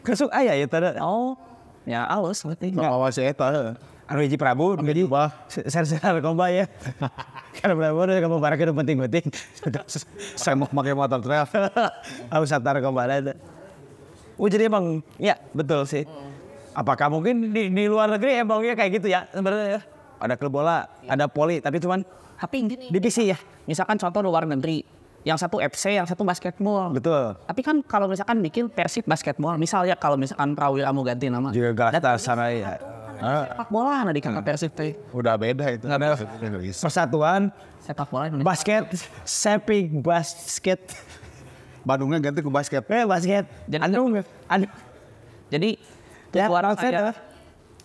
Kesuk ayah ya tada. Oh, ya alus berarti. Awal saya tada. Anu hiji Prabowo, jadi sesudah rekawah ya. Karena Prabowo udah kamu barang itu penting. Saya mau pakai motor trail. Aku sesudah rekawah ada. Jadi emang, ya betul sih. Apakah mungkin di luar negeri emangnya kayak gitu ya? Sebenarnya ada klub bola, ada poli, tapi cuman divisi ya. Misalkan contoh luar negeri. Yang satu FC, yang satu basketball. Betul. Tapi kan kalau misalkan bikin Persib basketball, misalnya kalau misalkan Prawira mau ganti nama. Juga Galatasaray ya. Sepak bola ada di kakak Persib teh. Udah beda itu. Nggak ada. Persatuan. Sepak bola Indonesia. Basket. Sepik basket. Bandungnya ganti ke basket. Basket. Bandung. Jadi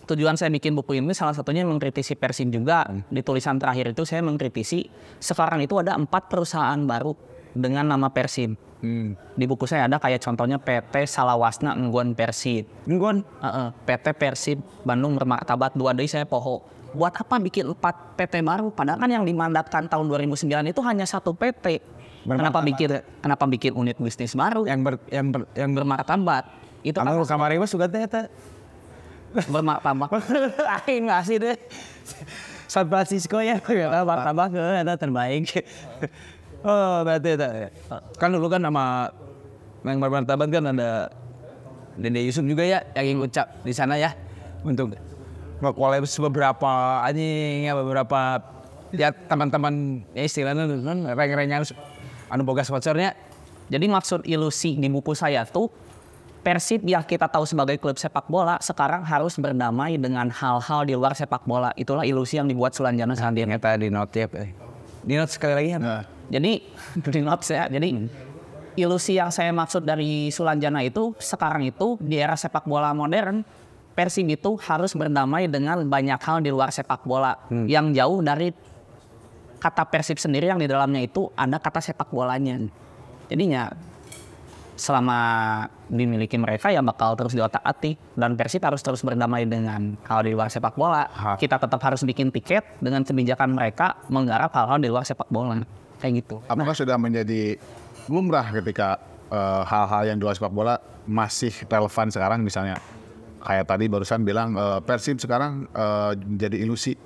tujuan saya bikin buku ini salah satunya mengkritisi Persib juga. Di tulisan terakhir itu saya mengkritisi sekarang itu ada 4 perusahaan baru dengan nama Persib. Di buku saya ada kayak contohnya PT Salawasna Enggon Persib. Enggon? PT Persib Bandung Bermartabat 2 dari saya poho. Buat apa bikin 4 PT baru? Padahal kan yang dimandatkan tahun 2009 itu hanya 1 PT. Kenapa bikin unit bisnis baru? Yang bermartabat. Itu kan kamari mah suga teh eta. Bermartabat. Aing ngasih deh. San Francisco ya, bermartabat itu terbaik. Oh, berarti itu. Kan dulu kan nama yang bermartabat kan ada Dede Yusuf juga ya yang ngucap di sana ya untuk nge-collab beberapa ya teman-teman ya istilahnya reng-rengan anu boga sponsornya. Jadi maksud ilusi di buku saya tuh Persib yang kita tahu sebagai klub sepak bola sekarang harus berdamai dengan hal-hal di luar sepak bola. Itulah ilusi yang dibuat Sulanjana sendiri. Kita di note ya. Di note sekali lagi ya. Jadi di note saya. Jadi ilusi yang saya maksud dari Sulanjana itu sekarang itu di era sepak bola modern Persib itu harus berdamai dengan banyak hal di luar sepak bola yang jauh dari kata Persib sendiri yang di dalamnya itu ada kata sepak bolanya. Jadinya selama dimiliki mereka ya bakal terus diotak-atik dan Persib harus terus berdamai dengan hal di luar sepak bola. Kita tetap harus bikin tiket dengan kebijakan mereka menggarap hal-hal di luar sepak bola kayak gitu. Apakah sudah menjadi lumrah ketika hal-hal yang di luar sepak bola masih relevan sekarang, misalnya kayak tadi barusan bilang Persib sekarang menjadi ilusi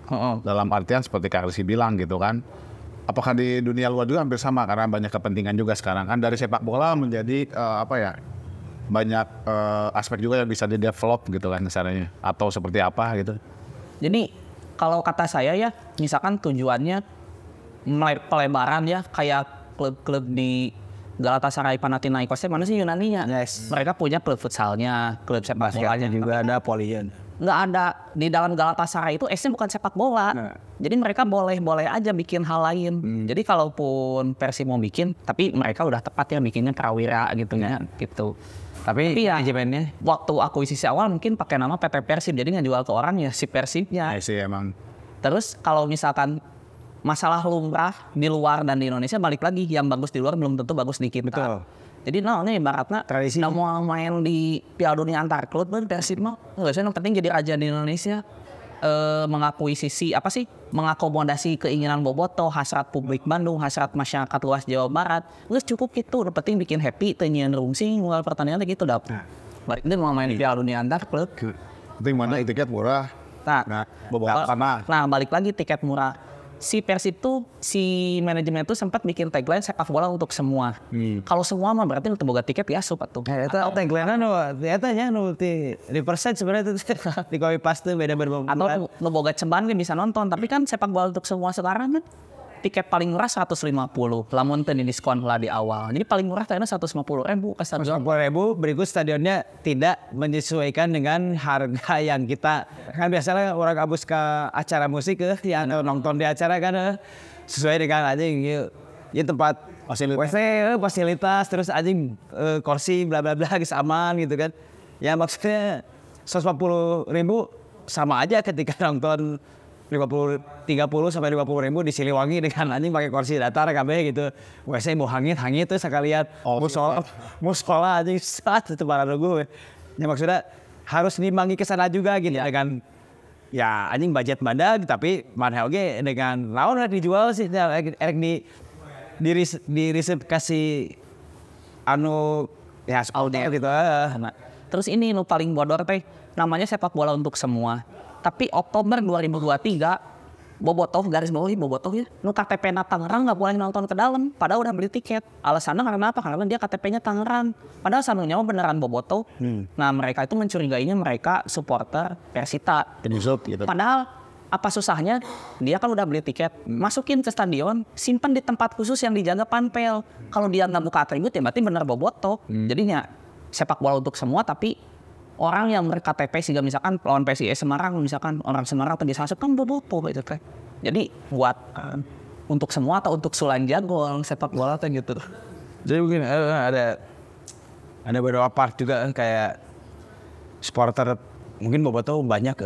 dalam artian seperti Kak Rizky bilang gitu kan. Apakah di dunia luar juga hampir sama karena banyak kepentingan juga sekarang kan dari sepak bola menjadi banyak aspek juga yang bisa di-develop gitu kan kesananya, atau seperti apa gitu. Jadi kalau kata saya ya, misalkan tujuannya pelebaran ya, kayak klub-klub di Galatasaray, Panathinaikosnya, mana sih Yunani-nya? Yes. Mereka punya klub futsalnya, klub sepak bolanya juga ada, polinya. Nggak ada di dalam Galatasaray itu SM bukan sepak bola, nah. Jadi mereka boleh aja bikin hal lain. Jadi kalaupun Persib mau bikin, tapi mereka udah tepat ya bikinnya Prawira gitu ya, gitu. Tapi ya manajemennya waktu akuisisi awal mungkin pakai nama PT Persib, jadi nggak jual ke orang ya si Persibnya. Sih emang. Terus kalau misalkan masalah lumrah di luar dan di Indonesia, balik lagi yang bagus di luar belum tentu bagus di kita. Betul. Jadi namanya ibaratnya tradisi. Nggak mau main di Piala Dunia antar klub, Persib mah yang penting jadi raja di Indonesia, mengakuisisi apa sih, mengakomodasi keinginan bobotoh, hasrat publik Bandung, hasrat masyarakat luas Jawa Barat. Terus cukup gitu, udah penting bikin happy, tenyen rungsing, mulai pertandingan gitu dah. Balik itu mau main di Piala Dunia antar klub. Penting mana tiket murah. Nah, bobotoh sama. Nah, balik lagi tiket murah. Si Persib tuh, si manajemen tuh sempat bikin tagline sepak bola untuk semua. Kalau semua mah berarti lu boga tiket ya asup atuh. Ya eta tagline-na nu eta nya nu ti represent sebenarnya itu di kopi paste beda berbulan. Atau lu boga ceban kan bisa nonton, tapi kan sepak bola untuk semua sekarang kan tiket paling murah 150. Lamun teu diskon lah di awal. Jadi paling murah teh 150.000 ke 150.000, berikut stadionnya tidak menyesuaikan dengan harga yang kita kan biasanya orang abus ke acara musik ya, atau nonton di acara kan sesuai dengan aja gitu. Ya tempat fasilitas, WC, fasilitas terus anjing kursi bla bla bla geus aman gitu kan. Ya maksudnya 150.000 sama aja ketika nonton 30 sampai 50 ribu di Siliwangi dengan anjing pakai kursi datar kabeh gitu. WC mau hangit tuh sekalian musola anjing saat itu barang gue. Ya maksudnya harus nimbangi ke sana juga gitu kan. Ya anjing budget bandar tapi mana oge dengan lawan dijual sih erek di resep kasih anu ya audio gitu. Terus ini lu paling bodor teh namanya sepak bola untuk semua. Tapi Oktober 2023 bobotoh ya nu KTP-na Tangerang nggak boleh nonton ke dalam padahal udah beli tiket. Alasannya karena apa? Karena dia KTP-nya Tangerang padahal sananya beneran bobotoh. Nah mereka itu mencurigainya mereka supporter Persita gitu. Padahal apa susahnya dia kan udah beli tiket, masukin ke stadion, simpan di tempat khusus yang dijaga panpel. Kalau dia nggak buka atribut ya berarti bener bobotoh. Jadinya sepak bola untuk semua tapi orang yang berKTP sehingga misalkan lawan PSIB Semarang, misalkan orang Semarang tadi sasep kan bobotoh gitu kan. Jadi buat untuk semua atau untuk Sulanjana gol sepak bola atau gitu. Jadi mungkin ada beberapa part juga kayak supporter mungkin bobotoh banyak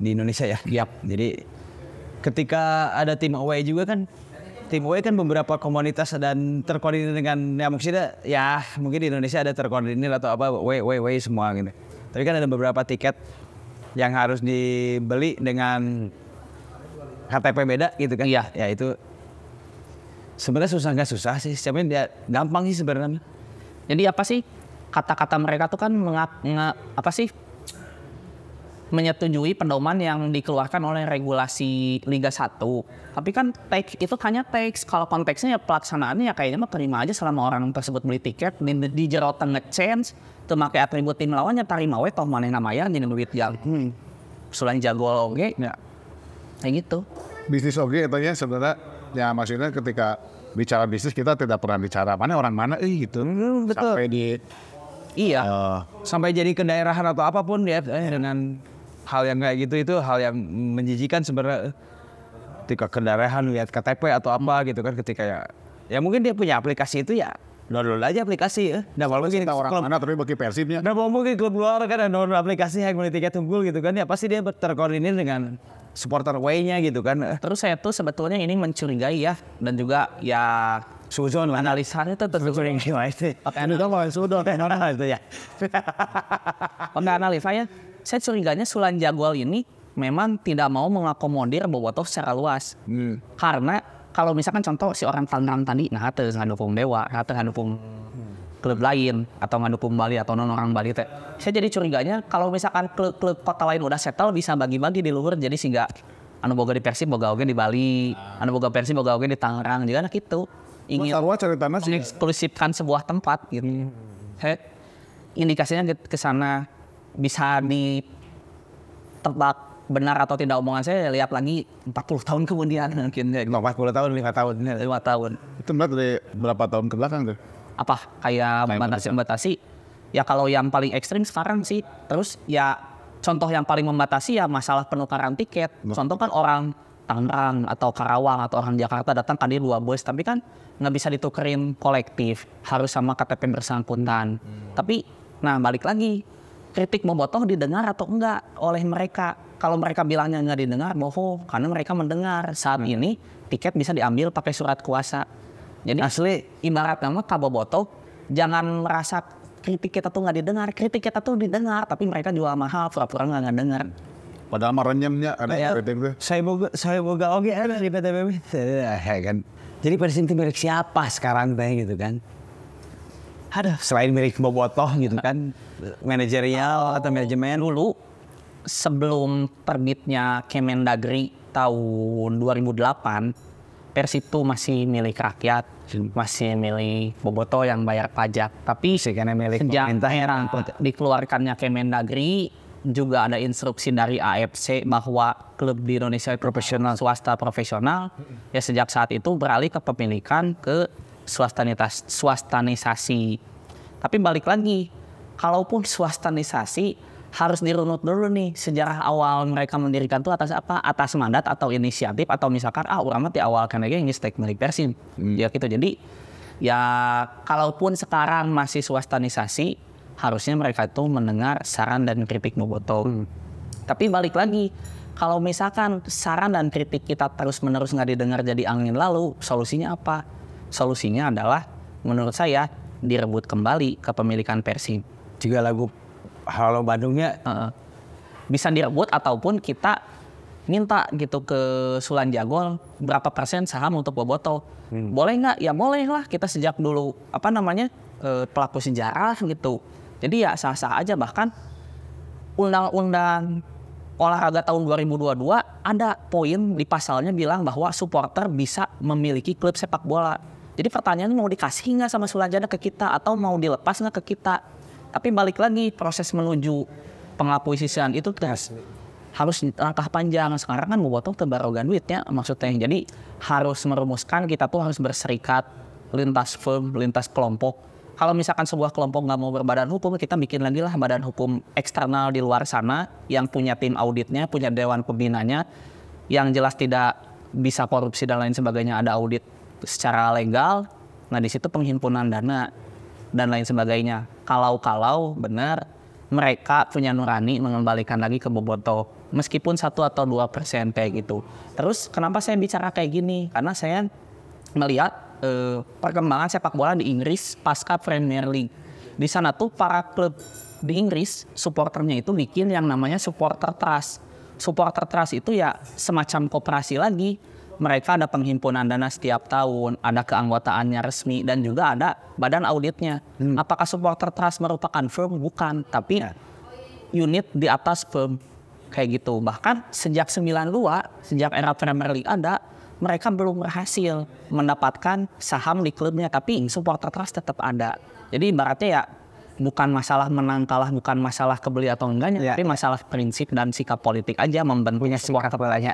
di Indonesia ya. Yap. Jadi ketika ada tim away juga kan, tim away kan beberapa komunitas dan terkoordinir dengan ya maksudnya ya mungkin di Indonesia ada terkoordinir atau apa away semua gitu. Tapi kan ada beberapa tiket yang harus dibeli dengan KTP beda gitu kan. Iya. Ya itu sebenarnya susah nggak susah sih. Sebenarnya dia gampang sih sebenarnya. Jadi apa sih kata-kata mereka tuh kan apa sih menyetujui pedoman yang dikeluarkan oleh regulasi Liga 1. Tapi kan teks itu hanya teks. Kalau konteksnya ya pelaksanaannya ya kayaknya mah terima aja selama orang tersebut beli tiket di jero tengah change teu make atribut tim lawannya tarima we toh manehna maya nyeun duit yang Sulan jagol oge. Ya. Kayak gitu. Bisnis oge eta nya sebenarnya ya maksudnya ketika bicara bisnis kita tidak pernah bicara mana orang mana gitu. Betul. Sampai di sampai jadi kedaerahan atau apapun ya dengan hal yang kayak gitu itu hal yang menjijikan sebenarnya ketika kendaraan lihat KTP atau apa gitu kan ketika ya mungkin dia punya aplikasi itu ya download aja aplikasi nah mungkin orang klub, mana tapi bagi Persibnya nah mungkin klub luar kan download aplikasi yang beli tiket unggul gitu kan ya pasti dia terkoordinir dengan supporter way-nya gitu kan. Terus saya tuh sebetulnya ini mencurigai ya dan juga ya suzon analisanya tuh tercurigai itu. Oke analisanya saya curiganya Sulanjana Gol ini memang tidak mau mengakomodir bobotoh secara luas. Karena kalau misalkan contoh si orang Tangerang tadi nah teu ngandukung Dewa, nah teu ngandukung klub lain atau ngandukung Bali atau non orang Bali teh. Saya jadi curiganya kalau misalkan klub-klub kota lain udah settle bisa bagi-bagi di luhur jadi sehingga anu boga di Persib boga oge di Bali, anu boga Persib boga oge di Tangerang juga nah gitu. Ingin mengeksklusifkan sebuah tempat gitu. indikasinya ke sana, bisa ditebak benar atau tidak omongan saya, lihat lagi 40 tahun kemudian mungkin. 5 tahun. Itu berarti berapa tahun ke belakang tuh? Apa? Kayak membatasi-membatasi. Ya kalau yang paling ekstrim sekarang sih. Terus ya contoh yang paling membatasi ya masalah penukaran tiket. Contoh kan orang Tangerang atau Karawang atau orang Jakarta datang tadi 2 bus. Tapi kan nggak bisa ditukerin kolektif. Harus sama KTP bersangkutan. Tapi nah balik lagi. Kritik membotoh didengar atau enggak oleh mereka. Kalau mereka bilangnya nggak didengar, bohong, karena mereka mendengar. Saat ini tiket bisa diambil pakai surat kuasa. Jadi asli ibarat nama kaboboto, jangan merasa kritik kita tuh nggak didengar. Kritik kita tuh didengar, tapi mereka jual mahal, pura-pura nggak dengar. Padahal mah renyemnya ada ya, kritik tuh. Saya boga oke ada di PTBB. Kan. Jadi Persib milik siapa sekarang teh gitu kan? Ada selain milik bobotoh gitu kan, manajerial atau manajemen dulu. Sebelum terbitnya Kemendagri tahun 2008, Persib itu masih milik rakyat, masih milik bobotoh yang bayar pajak. Tapi sejak era dikeluarkannya Kemendagri, juga ada instruksi dari AFC bahwa klub di Indonesia profesional, swasta profesional, ya sejak saat itu beralih kepemilikan ke swastanisasi. Tapi balik lagi, kalaupun swastanisasi, harus dirunut dulu nih sejarah awal mereka mendirikan tuh atas apa, atas mandat atau inisiatif atau misalkan urang mah di awal kan lagi ngistek milik Persib. Ya gitu. Jadi ya kalaupun sekarang masih swastanisasi, harusnya mereka itu mendengar saran dan kritik bobotoh. Tapi balik lagi, kalau misalkan saran dan kritik kita terus-menerus nggak didengar jadi angin lalu, solusinya apa? Solusinya adalah menurut saya direbut kembali kepemilikan Persib. Juga lagu Halo Bandungnya bisa direbut ataupun kita minta gitu ke Sulanjana berapa persen saham untuk bobotoh. Boleh nggak? Ya boleh lah, kita sejak dulu pelaku sejarah gitu. Jadi ya sah-sah aja, bahkan Undang-Undang Olahraga tahun 2022 ada poin di pasalnya bilang bahwa supporter bisa memiliki klub sepak bola. Jadi pertanyaan mau dikasih nggak sama Sulanjana ke kita atau mau dilepas nggak ke kita? Tapi balik lagi, proses menuju penghapusan itu harus langkah panjang. Sekarang kan bobotoh terbarogan duitnya maksudnya. Jadi harus merumuskan, kita tuh harus berserikat lintas firm, lintas kelompok. Kalau misalkan sebuah kelompok nggak mau berbadan hukum, kita bikin lagi lah badan hukum eksternal di luar sana yang punya tim auditnya, punya dewan pembinanya, yang jelas tidak bisa korupsi dan lain sebagainya, ada audit secara legal. Nah di situ penghimpunan dana dan lain sebagainya. Kalau benar mereka punya nurani mengembalikan lagi ke bobotoh meskipun 1 atau 2% kayak gitu. Terus kenapa saya bicara kayak gini? Karena saya melihat perkembangan sepak bola di Inggris pasca Premier League. Di sana tuh para klub di Inggris supporternya itu bikin yang namanya supporter trust. Supporter trust itu ya semacam koperasi lagi. Mereka ada penghimpunan dana setiap tahun, ada keanggotaannya resmi, dan juga ada badan auditnya. Apakah supporter trust merupakan firm? Bukan, tapi unit di atas firm, kayak gitu. Bahkan sejak 92, sejak era Premier League ada, mereka belum berhasil mendapatkan saham di klubnya, tapi supporter trust tetap ada. Jadi ibaratnya ya bukan masalah menang kalah, bukan masalah kebeli atau enggaknya, tapi masalah prinsip dan sikap politik aja membentuknya supporter trustnya.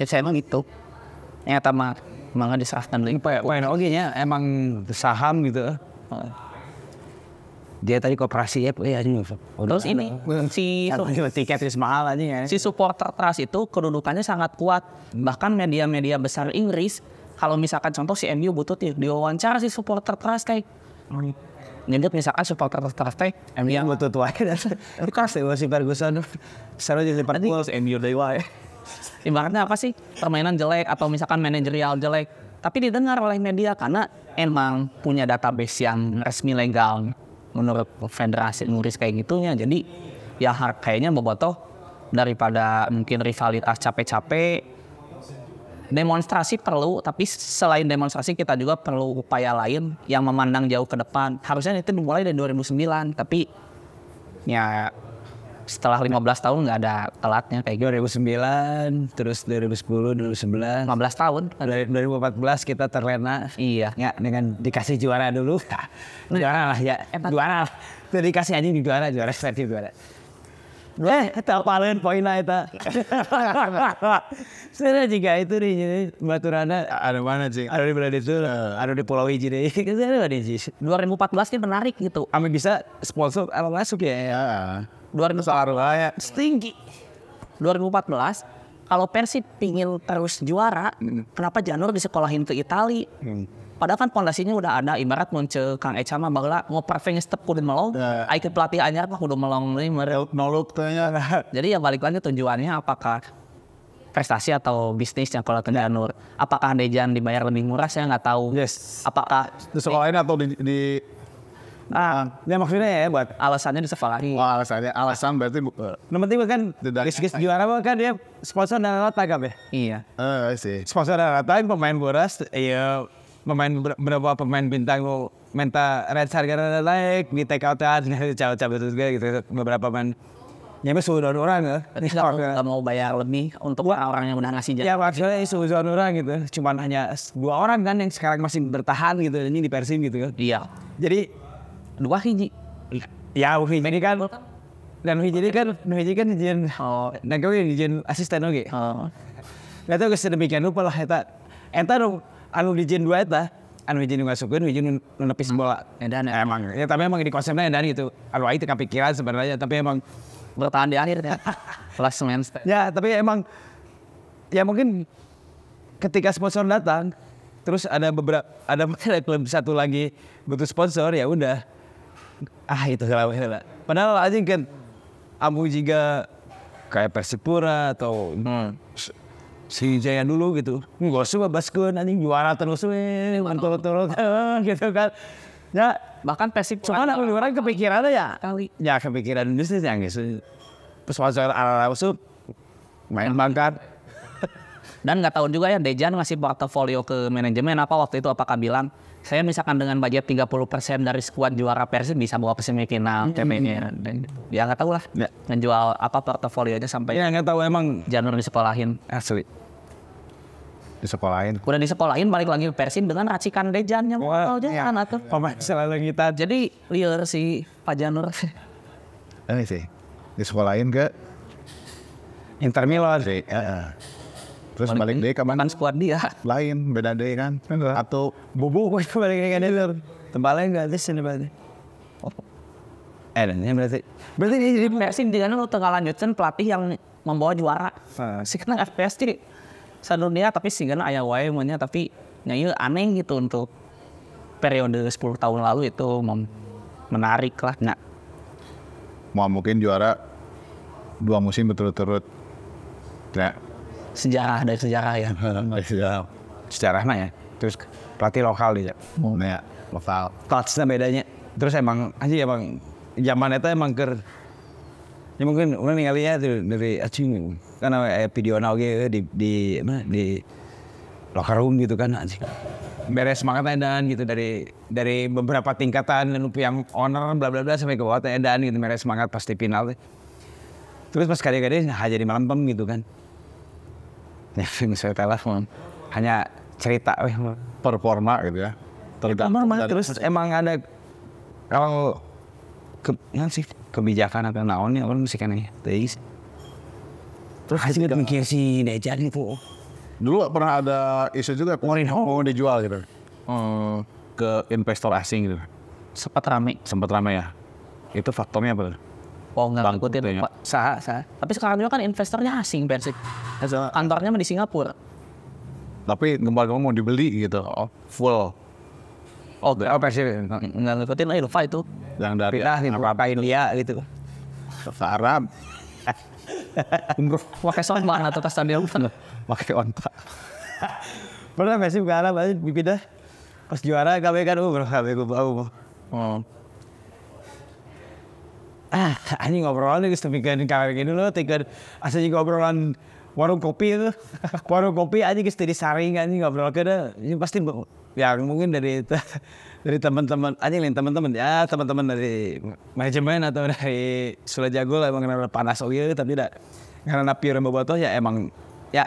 Ya saya emang itu, yang pertama emang diserahkan dulu. Oke-nya emang saham gitu. Dia tadi koperasi ya. Terus ini tiket itu mahal aja ya. Si supporter trust itu kedudukannya sangat kuat. Bahkan media-media besar Inggris, kalau misalkan contoh si MU butuh diwawancara si supporter trust kayak. Nggak misalkan supporter trust kayak. MU butuh tuai. Itu kan si Ferguson. Seru jadi Liverpool, MU dewa ya. Ibaratnya apa sih, permainan jelek atau misalkan manajerial jelek, tapi didengar oleh media karena emang punya database yang resmi legal menurut federasi Inggris kayak gitunya. Jadi ya kayaknya bobotoh daripada mungkin rivalitas capek-capek, demonstrasi perlu, tapi selain demonstrasi kita juga perlu upaya lain yang memandang jauh ke depan. Harusnya itu dimulai dari 2009, tapi ya setelah 15 tahun nggak ada telatnya kayak gitu. 2009, terus 2010, 2011. 15 tahun. Dari 2014 kita terlena. Iya. Ya, dengan dikasih juara dulu. Juara lah ya. Juara lah. Dikasih aja di juara. Setiap juara. Eta paling poinnya eta. Sebenarnya juga itu nih, jadi baturana. Ada mana sih? Ada di Bradesur, ada di Pulau Iji deh. Kesana ada sih. 2014 kan menarik gitu. Kami bisa sponsor apa masuk ya? Ya. 2014 tinggi. 2014 kalau Persib pingin terus juara, kenapa Janur disekolahin ke Itali? Padahal kan fondasinya udah ada, ibarat muncul Kang Echa mah bahwa ngoperveng step kudu melong, ikut pelatih anyar mah kudu melong nih nolok tanya. Jadi ya balik lagi tujuannya apakah prestasi atau bisnis yang kalau kena Nur, apakah Dejan dibayar lebih murah saya nggak tahu. Yes. Apakah di sekolah ini atau di ya maksudnya ya buat alasannya di sekolah ini. Oh, alasan berarti nomor penting kan Rizki juara kan dia sponsor dan alat tangkap ya. Iya. Sih. Sponsor dan alat pemain boras, iya. Pemain berapa pemain bintang lo minta red harga naik di take out aja cabut terus gitu beberapa pemain nyampe sudah orang ya nggak mau bayar lebih untuk orang yang udah ngasih jatah ya maksudnya sudah orang gitu cuman hanya 2 orang kan yang sekarang masih bertahan gitu ini di Persib gitu kan iya jadi 2 hiji ya ini kan dan hiji kan izin dan kau izin asisten oke nggak tahu kesedemikian lupa lah eta anu dijin dua eta, anu dijin ngasukeun, dijin nepis bola. Edan emang. Ya tapi emang di konsepnya edan gitu. Anu itu kepikiran sebenarnya, tapi emang bertahan di akhir ya. Klasemen. Ya, tapi emang ya mungkin ketika sponsor datang, terus ada klub satu lagi butuh sponsor ya udah. Itu salah heula. Padahal anjing kan amu juga kayak Persipura atau si Jaya dulu gitu, nggak usah baskeun anjing juara terus, mantul gitu kan. Ya bahkan Persib cuma orang kepikiran ya. Ya kepikiran bisnis yang gitu. Pesawat ala usup main bangkat. Dan nggak tahu juga ya Dejan ngasih portofolio ke manajemen apa waktu itu apakah bilang saya misalkan dengan budget 30% dari skuad juara Persib bisa bawa ke semifinal CPN. Ya nggak tahu lah menjual apa portofolionya sampai. Ya nggak tahu emang Janur disekolahin. Asli. Disekolahin. Udah disekolahin balik lagi ke Persib dengan racikan Dejannya. Wah, jangan atuh. Pemain selalu kita. Jadi liar si Pak Janur. Ini sih disekolahin ke Inter Milan sih. Terus balik deh kapan squad dia lain beda deh kan atau bubu itu balik dengan dealer tembalnya nggak ada sini berarti dan berarti jadi Persib dengan lo tengah lanjutkan pelatih yang membawa juara sih karena FPS di dunia tapi sih karena ayah wae maunya tapi nyanyi aneh gitu untuk periode 10 tahun lalu itu menarik lah nggak mau mungkin juara 2 musim berturut-turut ya sejarah ya sejarah mah ya terus pelatih lokal dia ya lokal coachnya bedanya terus emang aja emang zaman itu emang ya mungkin orang ngelihatnya dari acing karena video nauge di locker room gitu kan anjing beres semangat edan gitu dari beberapa tingkatan yang owner bla bla bla sampai ke bawah edan gitu beres semangat pasti final terus pas kadang-kadang jadi melempem gitu kan. Ya, misalnya telepon hanya cerita performa gitu ya. Terus emang ada kalau kebijakan atau naonnya orang mesti keneh. Terus hasilnya mungkin si Dejan itu. Dulu pernah ada isu juga mau dijual gitu. Ke investor asing gitu. Sempat rame ya. Itu faktornya apa? Oh nggak ngikutin Pak. Sah. Tapi sekarang juga kan investornya asing Persib. Kantornya di Singapura. Tapi kemarin mau dibeli gitu. Full. Oh Persib nggak ngikutin Ilva itu. Yang dari apa India gitu. Arab. Umroh. Pakai soal mana atau kasih dia bukan? Pakai onta. Pernah Persib ke Arab aja pindah. Pas juara kami kan umroh kami bau. Anjing ngobrolan itu bikin kayak gini loh, tiga asli ngobrolan warung kopi itu. Warung kopi anjing geus disaring anjing ngobrol ke pasti ya mungkin dari teman-teman dari manajemen atau dari Sulanjana emang karena panas oil, tapi tidak karena pure bobotoh ya emang ya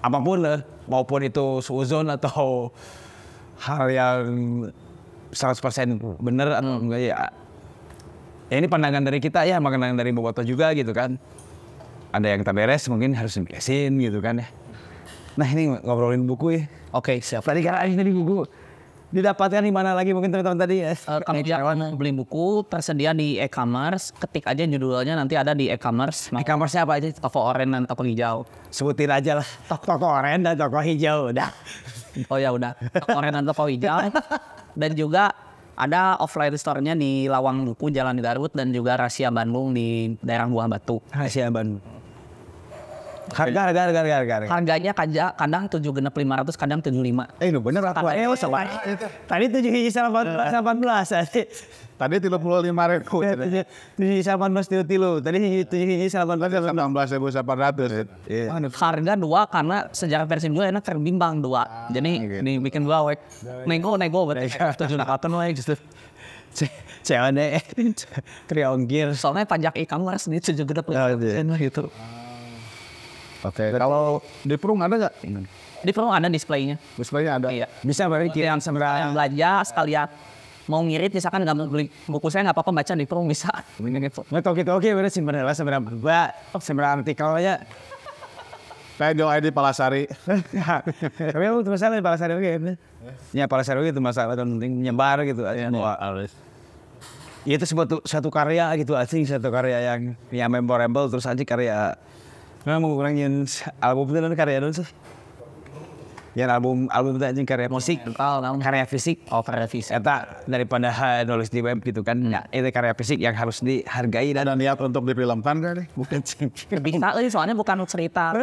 apapun lah, maupun itu suuzon atau hal yang 100% benar atau enggak ya ini pandangan dari kita ya, pandangan dari bobotoh juga gitu kan, ada yang tak beres mungkin harus diberesin gitu kan ya. Nah ini ngobrolin buku ya. Oke, siap. Tadi kan ini buku didapatkan di mana lagi mungkin teman-teman tadi ya? Kamu yang beli buku tersedia di e-commerce, ketik aja judulnya nanti ada di e-commerce. E-commerce-nya apa aja? Toko oranye dan toko hijau. Sebutin aja lah. Toko oranye dan toko hijau udah. Oh ya udah. Toko oranye dan toko hijau. Dan juga ada offline store-nya di Lawang Buku Jalan di Garut dan juga Etrasia Bandung di daerah Buah Batu. Etrasia Bandung. Harga. Harganya kadang 7.500, kadang 75. Lu bener aku. Salah. Tadi 7.18. Tadi 35.000. 7.18 tilu. Tadi 7.18.800. Iya. Harga 2 karena sejarah versi gue enak terbimbang 2. Jadi ini bikin gue awek. Nego buat 7.8 awek justru. Cewek deh. Kriongkir. Soalnya pajak ikan harus di 7.8 gitu. Oke, kalau di Prung ada nggak? Di Prung ada displaynya. Displaynya ada. Iya. Bisa bagi kalian yang belanja sekalian mau ngirit, misalkan nggak beli buku saya nggak apa-apa baca di Prung bisa. Oke, beres sebenarnya sebenarnya artikelnya. Pedro ID Palasari. Tapi aku terus ada Palasari oke. Ya Palasari itu masalah penting menyebar gitu. Itu satu karya gitu asing, satu karya yang memorable terus aja karya. Nah, mau kurangin album itu nanti karya dulu sih. Ya album itu anjing karya musik, karya fisik, karya fisik. Eta daripada nulis di web gitu kan. Ya, itu karya fisik yang harus dihargai dan niat untuk difilmkan kan. Bukan bisa sih soalnya bukan cerita.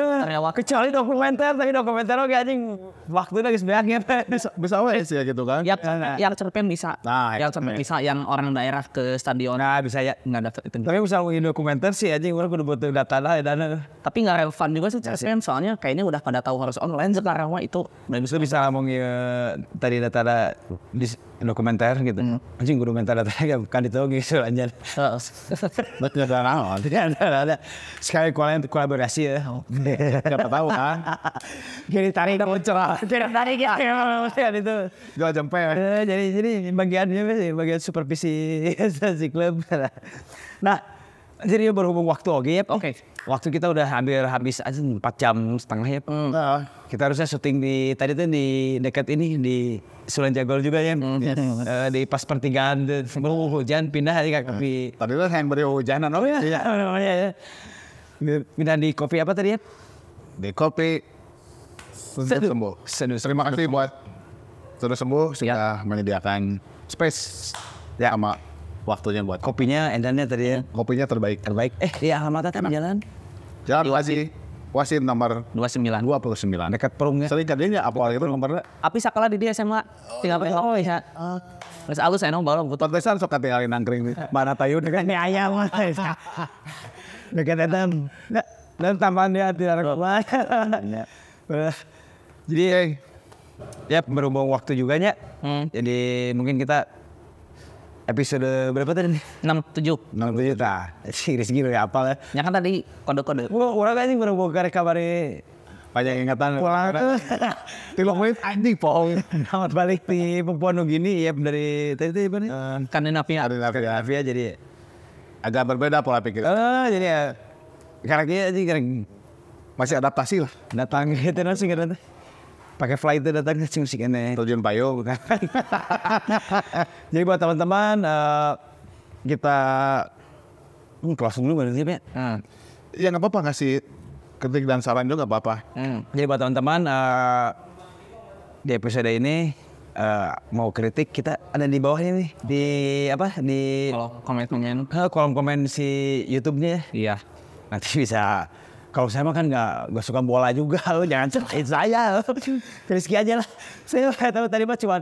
Kecuali dokumenter, tapi dokumenter oke anjing waktunya geus banyak bisa wes ya gitu kan. Yang cerpen bisa. Yang cerpen bisa yang orang daerah ke stadion. Nah, bisa ya enggak ada itu. Tapi usah dokumenter sih anjing urang kudu butuh data lah dan tapi enggak relevan juga sih cerpen soalnya kayaknya udah pada tahu harus online sekarang mah. Itu bisa ngomong tadi data di dokumenter gitu. Anjing guru mental datanya kan ditahu gitu anjir. Betul kan? Tidak ada sekali kolaborasi ya. Enggak tahu kan. Jadi tarik muncul. Tarik ya. Itu dua jam pe. Jadi bagiannya bagian supervisi si klub. Nah, jadi berhubung waktu oke. Waktu kita udah hampir habis aja 4 jam setengah ya. Kita harusnya syuting di dekat ini di Sulanjana juga ya. Di pas pertigaan sebelum hujan pindah aja kopi. Tadi lah yang beri hujanan ya. Pindah di kopi apa tadi ya? Di kopi Sendu. Terima kasih buat Sendu Sembuh sudah menyediakan space ya sama waktunya buat kopinya, endannya tadi ya. Kopinya terbaik. Alamatnya kan jalan Wasim nomor 29 dekat Perungnya. Sering kadinya apa itu nomornya? Api sakala di dia SMA 30. Oh iya. Terus alus enong baru butuh tesan sok katingali nangkring mana tayu dengan mie ayam. Dekat etam. Dan tambahan dia tidak kuat. Jadi ya berhubung waktu juga nya. Jadi mungkin kita episode berapa tadi? 67. Nah, si Rizky udah hafal ya. Ya kan tadi kode-kode. Wah, orang anjing baru boga rekabari. Banyak ingatan. Wah, tilok menit anjing poong. Amat balik di Papua Nugini ya dari tadi bener. Skandinavia jadi agak berbeda pola pikir. Jadi ya karakternya anjing masih adaptasi lah. Datang ke Indonesia kan. Pakai flight itu datang ke sing ini. Tujuan payung. Jadi buat teman-teman kita langsung dulu berarti ya. Ya nggak apa-apa ngasih kritik dan saran juga nggak apa-apa. Jadi buat teman-teman di episode ini mau kritik kita ada di bawahnya nih di kolom komen si YouTube-nya. Iya. Nanti bisa. Kalau saya mah kan nggak suka bola juga, jangan ceritain saya, Rizky aja lah. Saya tahu tadi mah cuma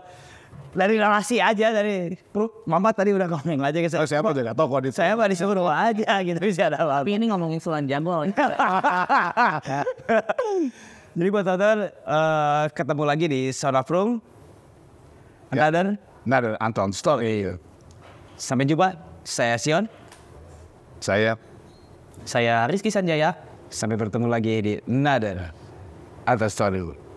dari relasi aja dari Mama tadi udah komen aja ke saya. Siapa juga tahu kok saya mah disuruh aja gitu bisa ada apa. Tapi ini ngomongin Sulanjana. Jadi buat teman-teman ketemu lagi di Sound of Prung. Another Anton Story. Sampai jumpa. Saya Sion. Saya Rizki Sanjaya. Sampai bertemu lagi di Another Anton Story.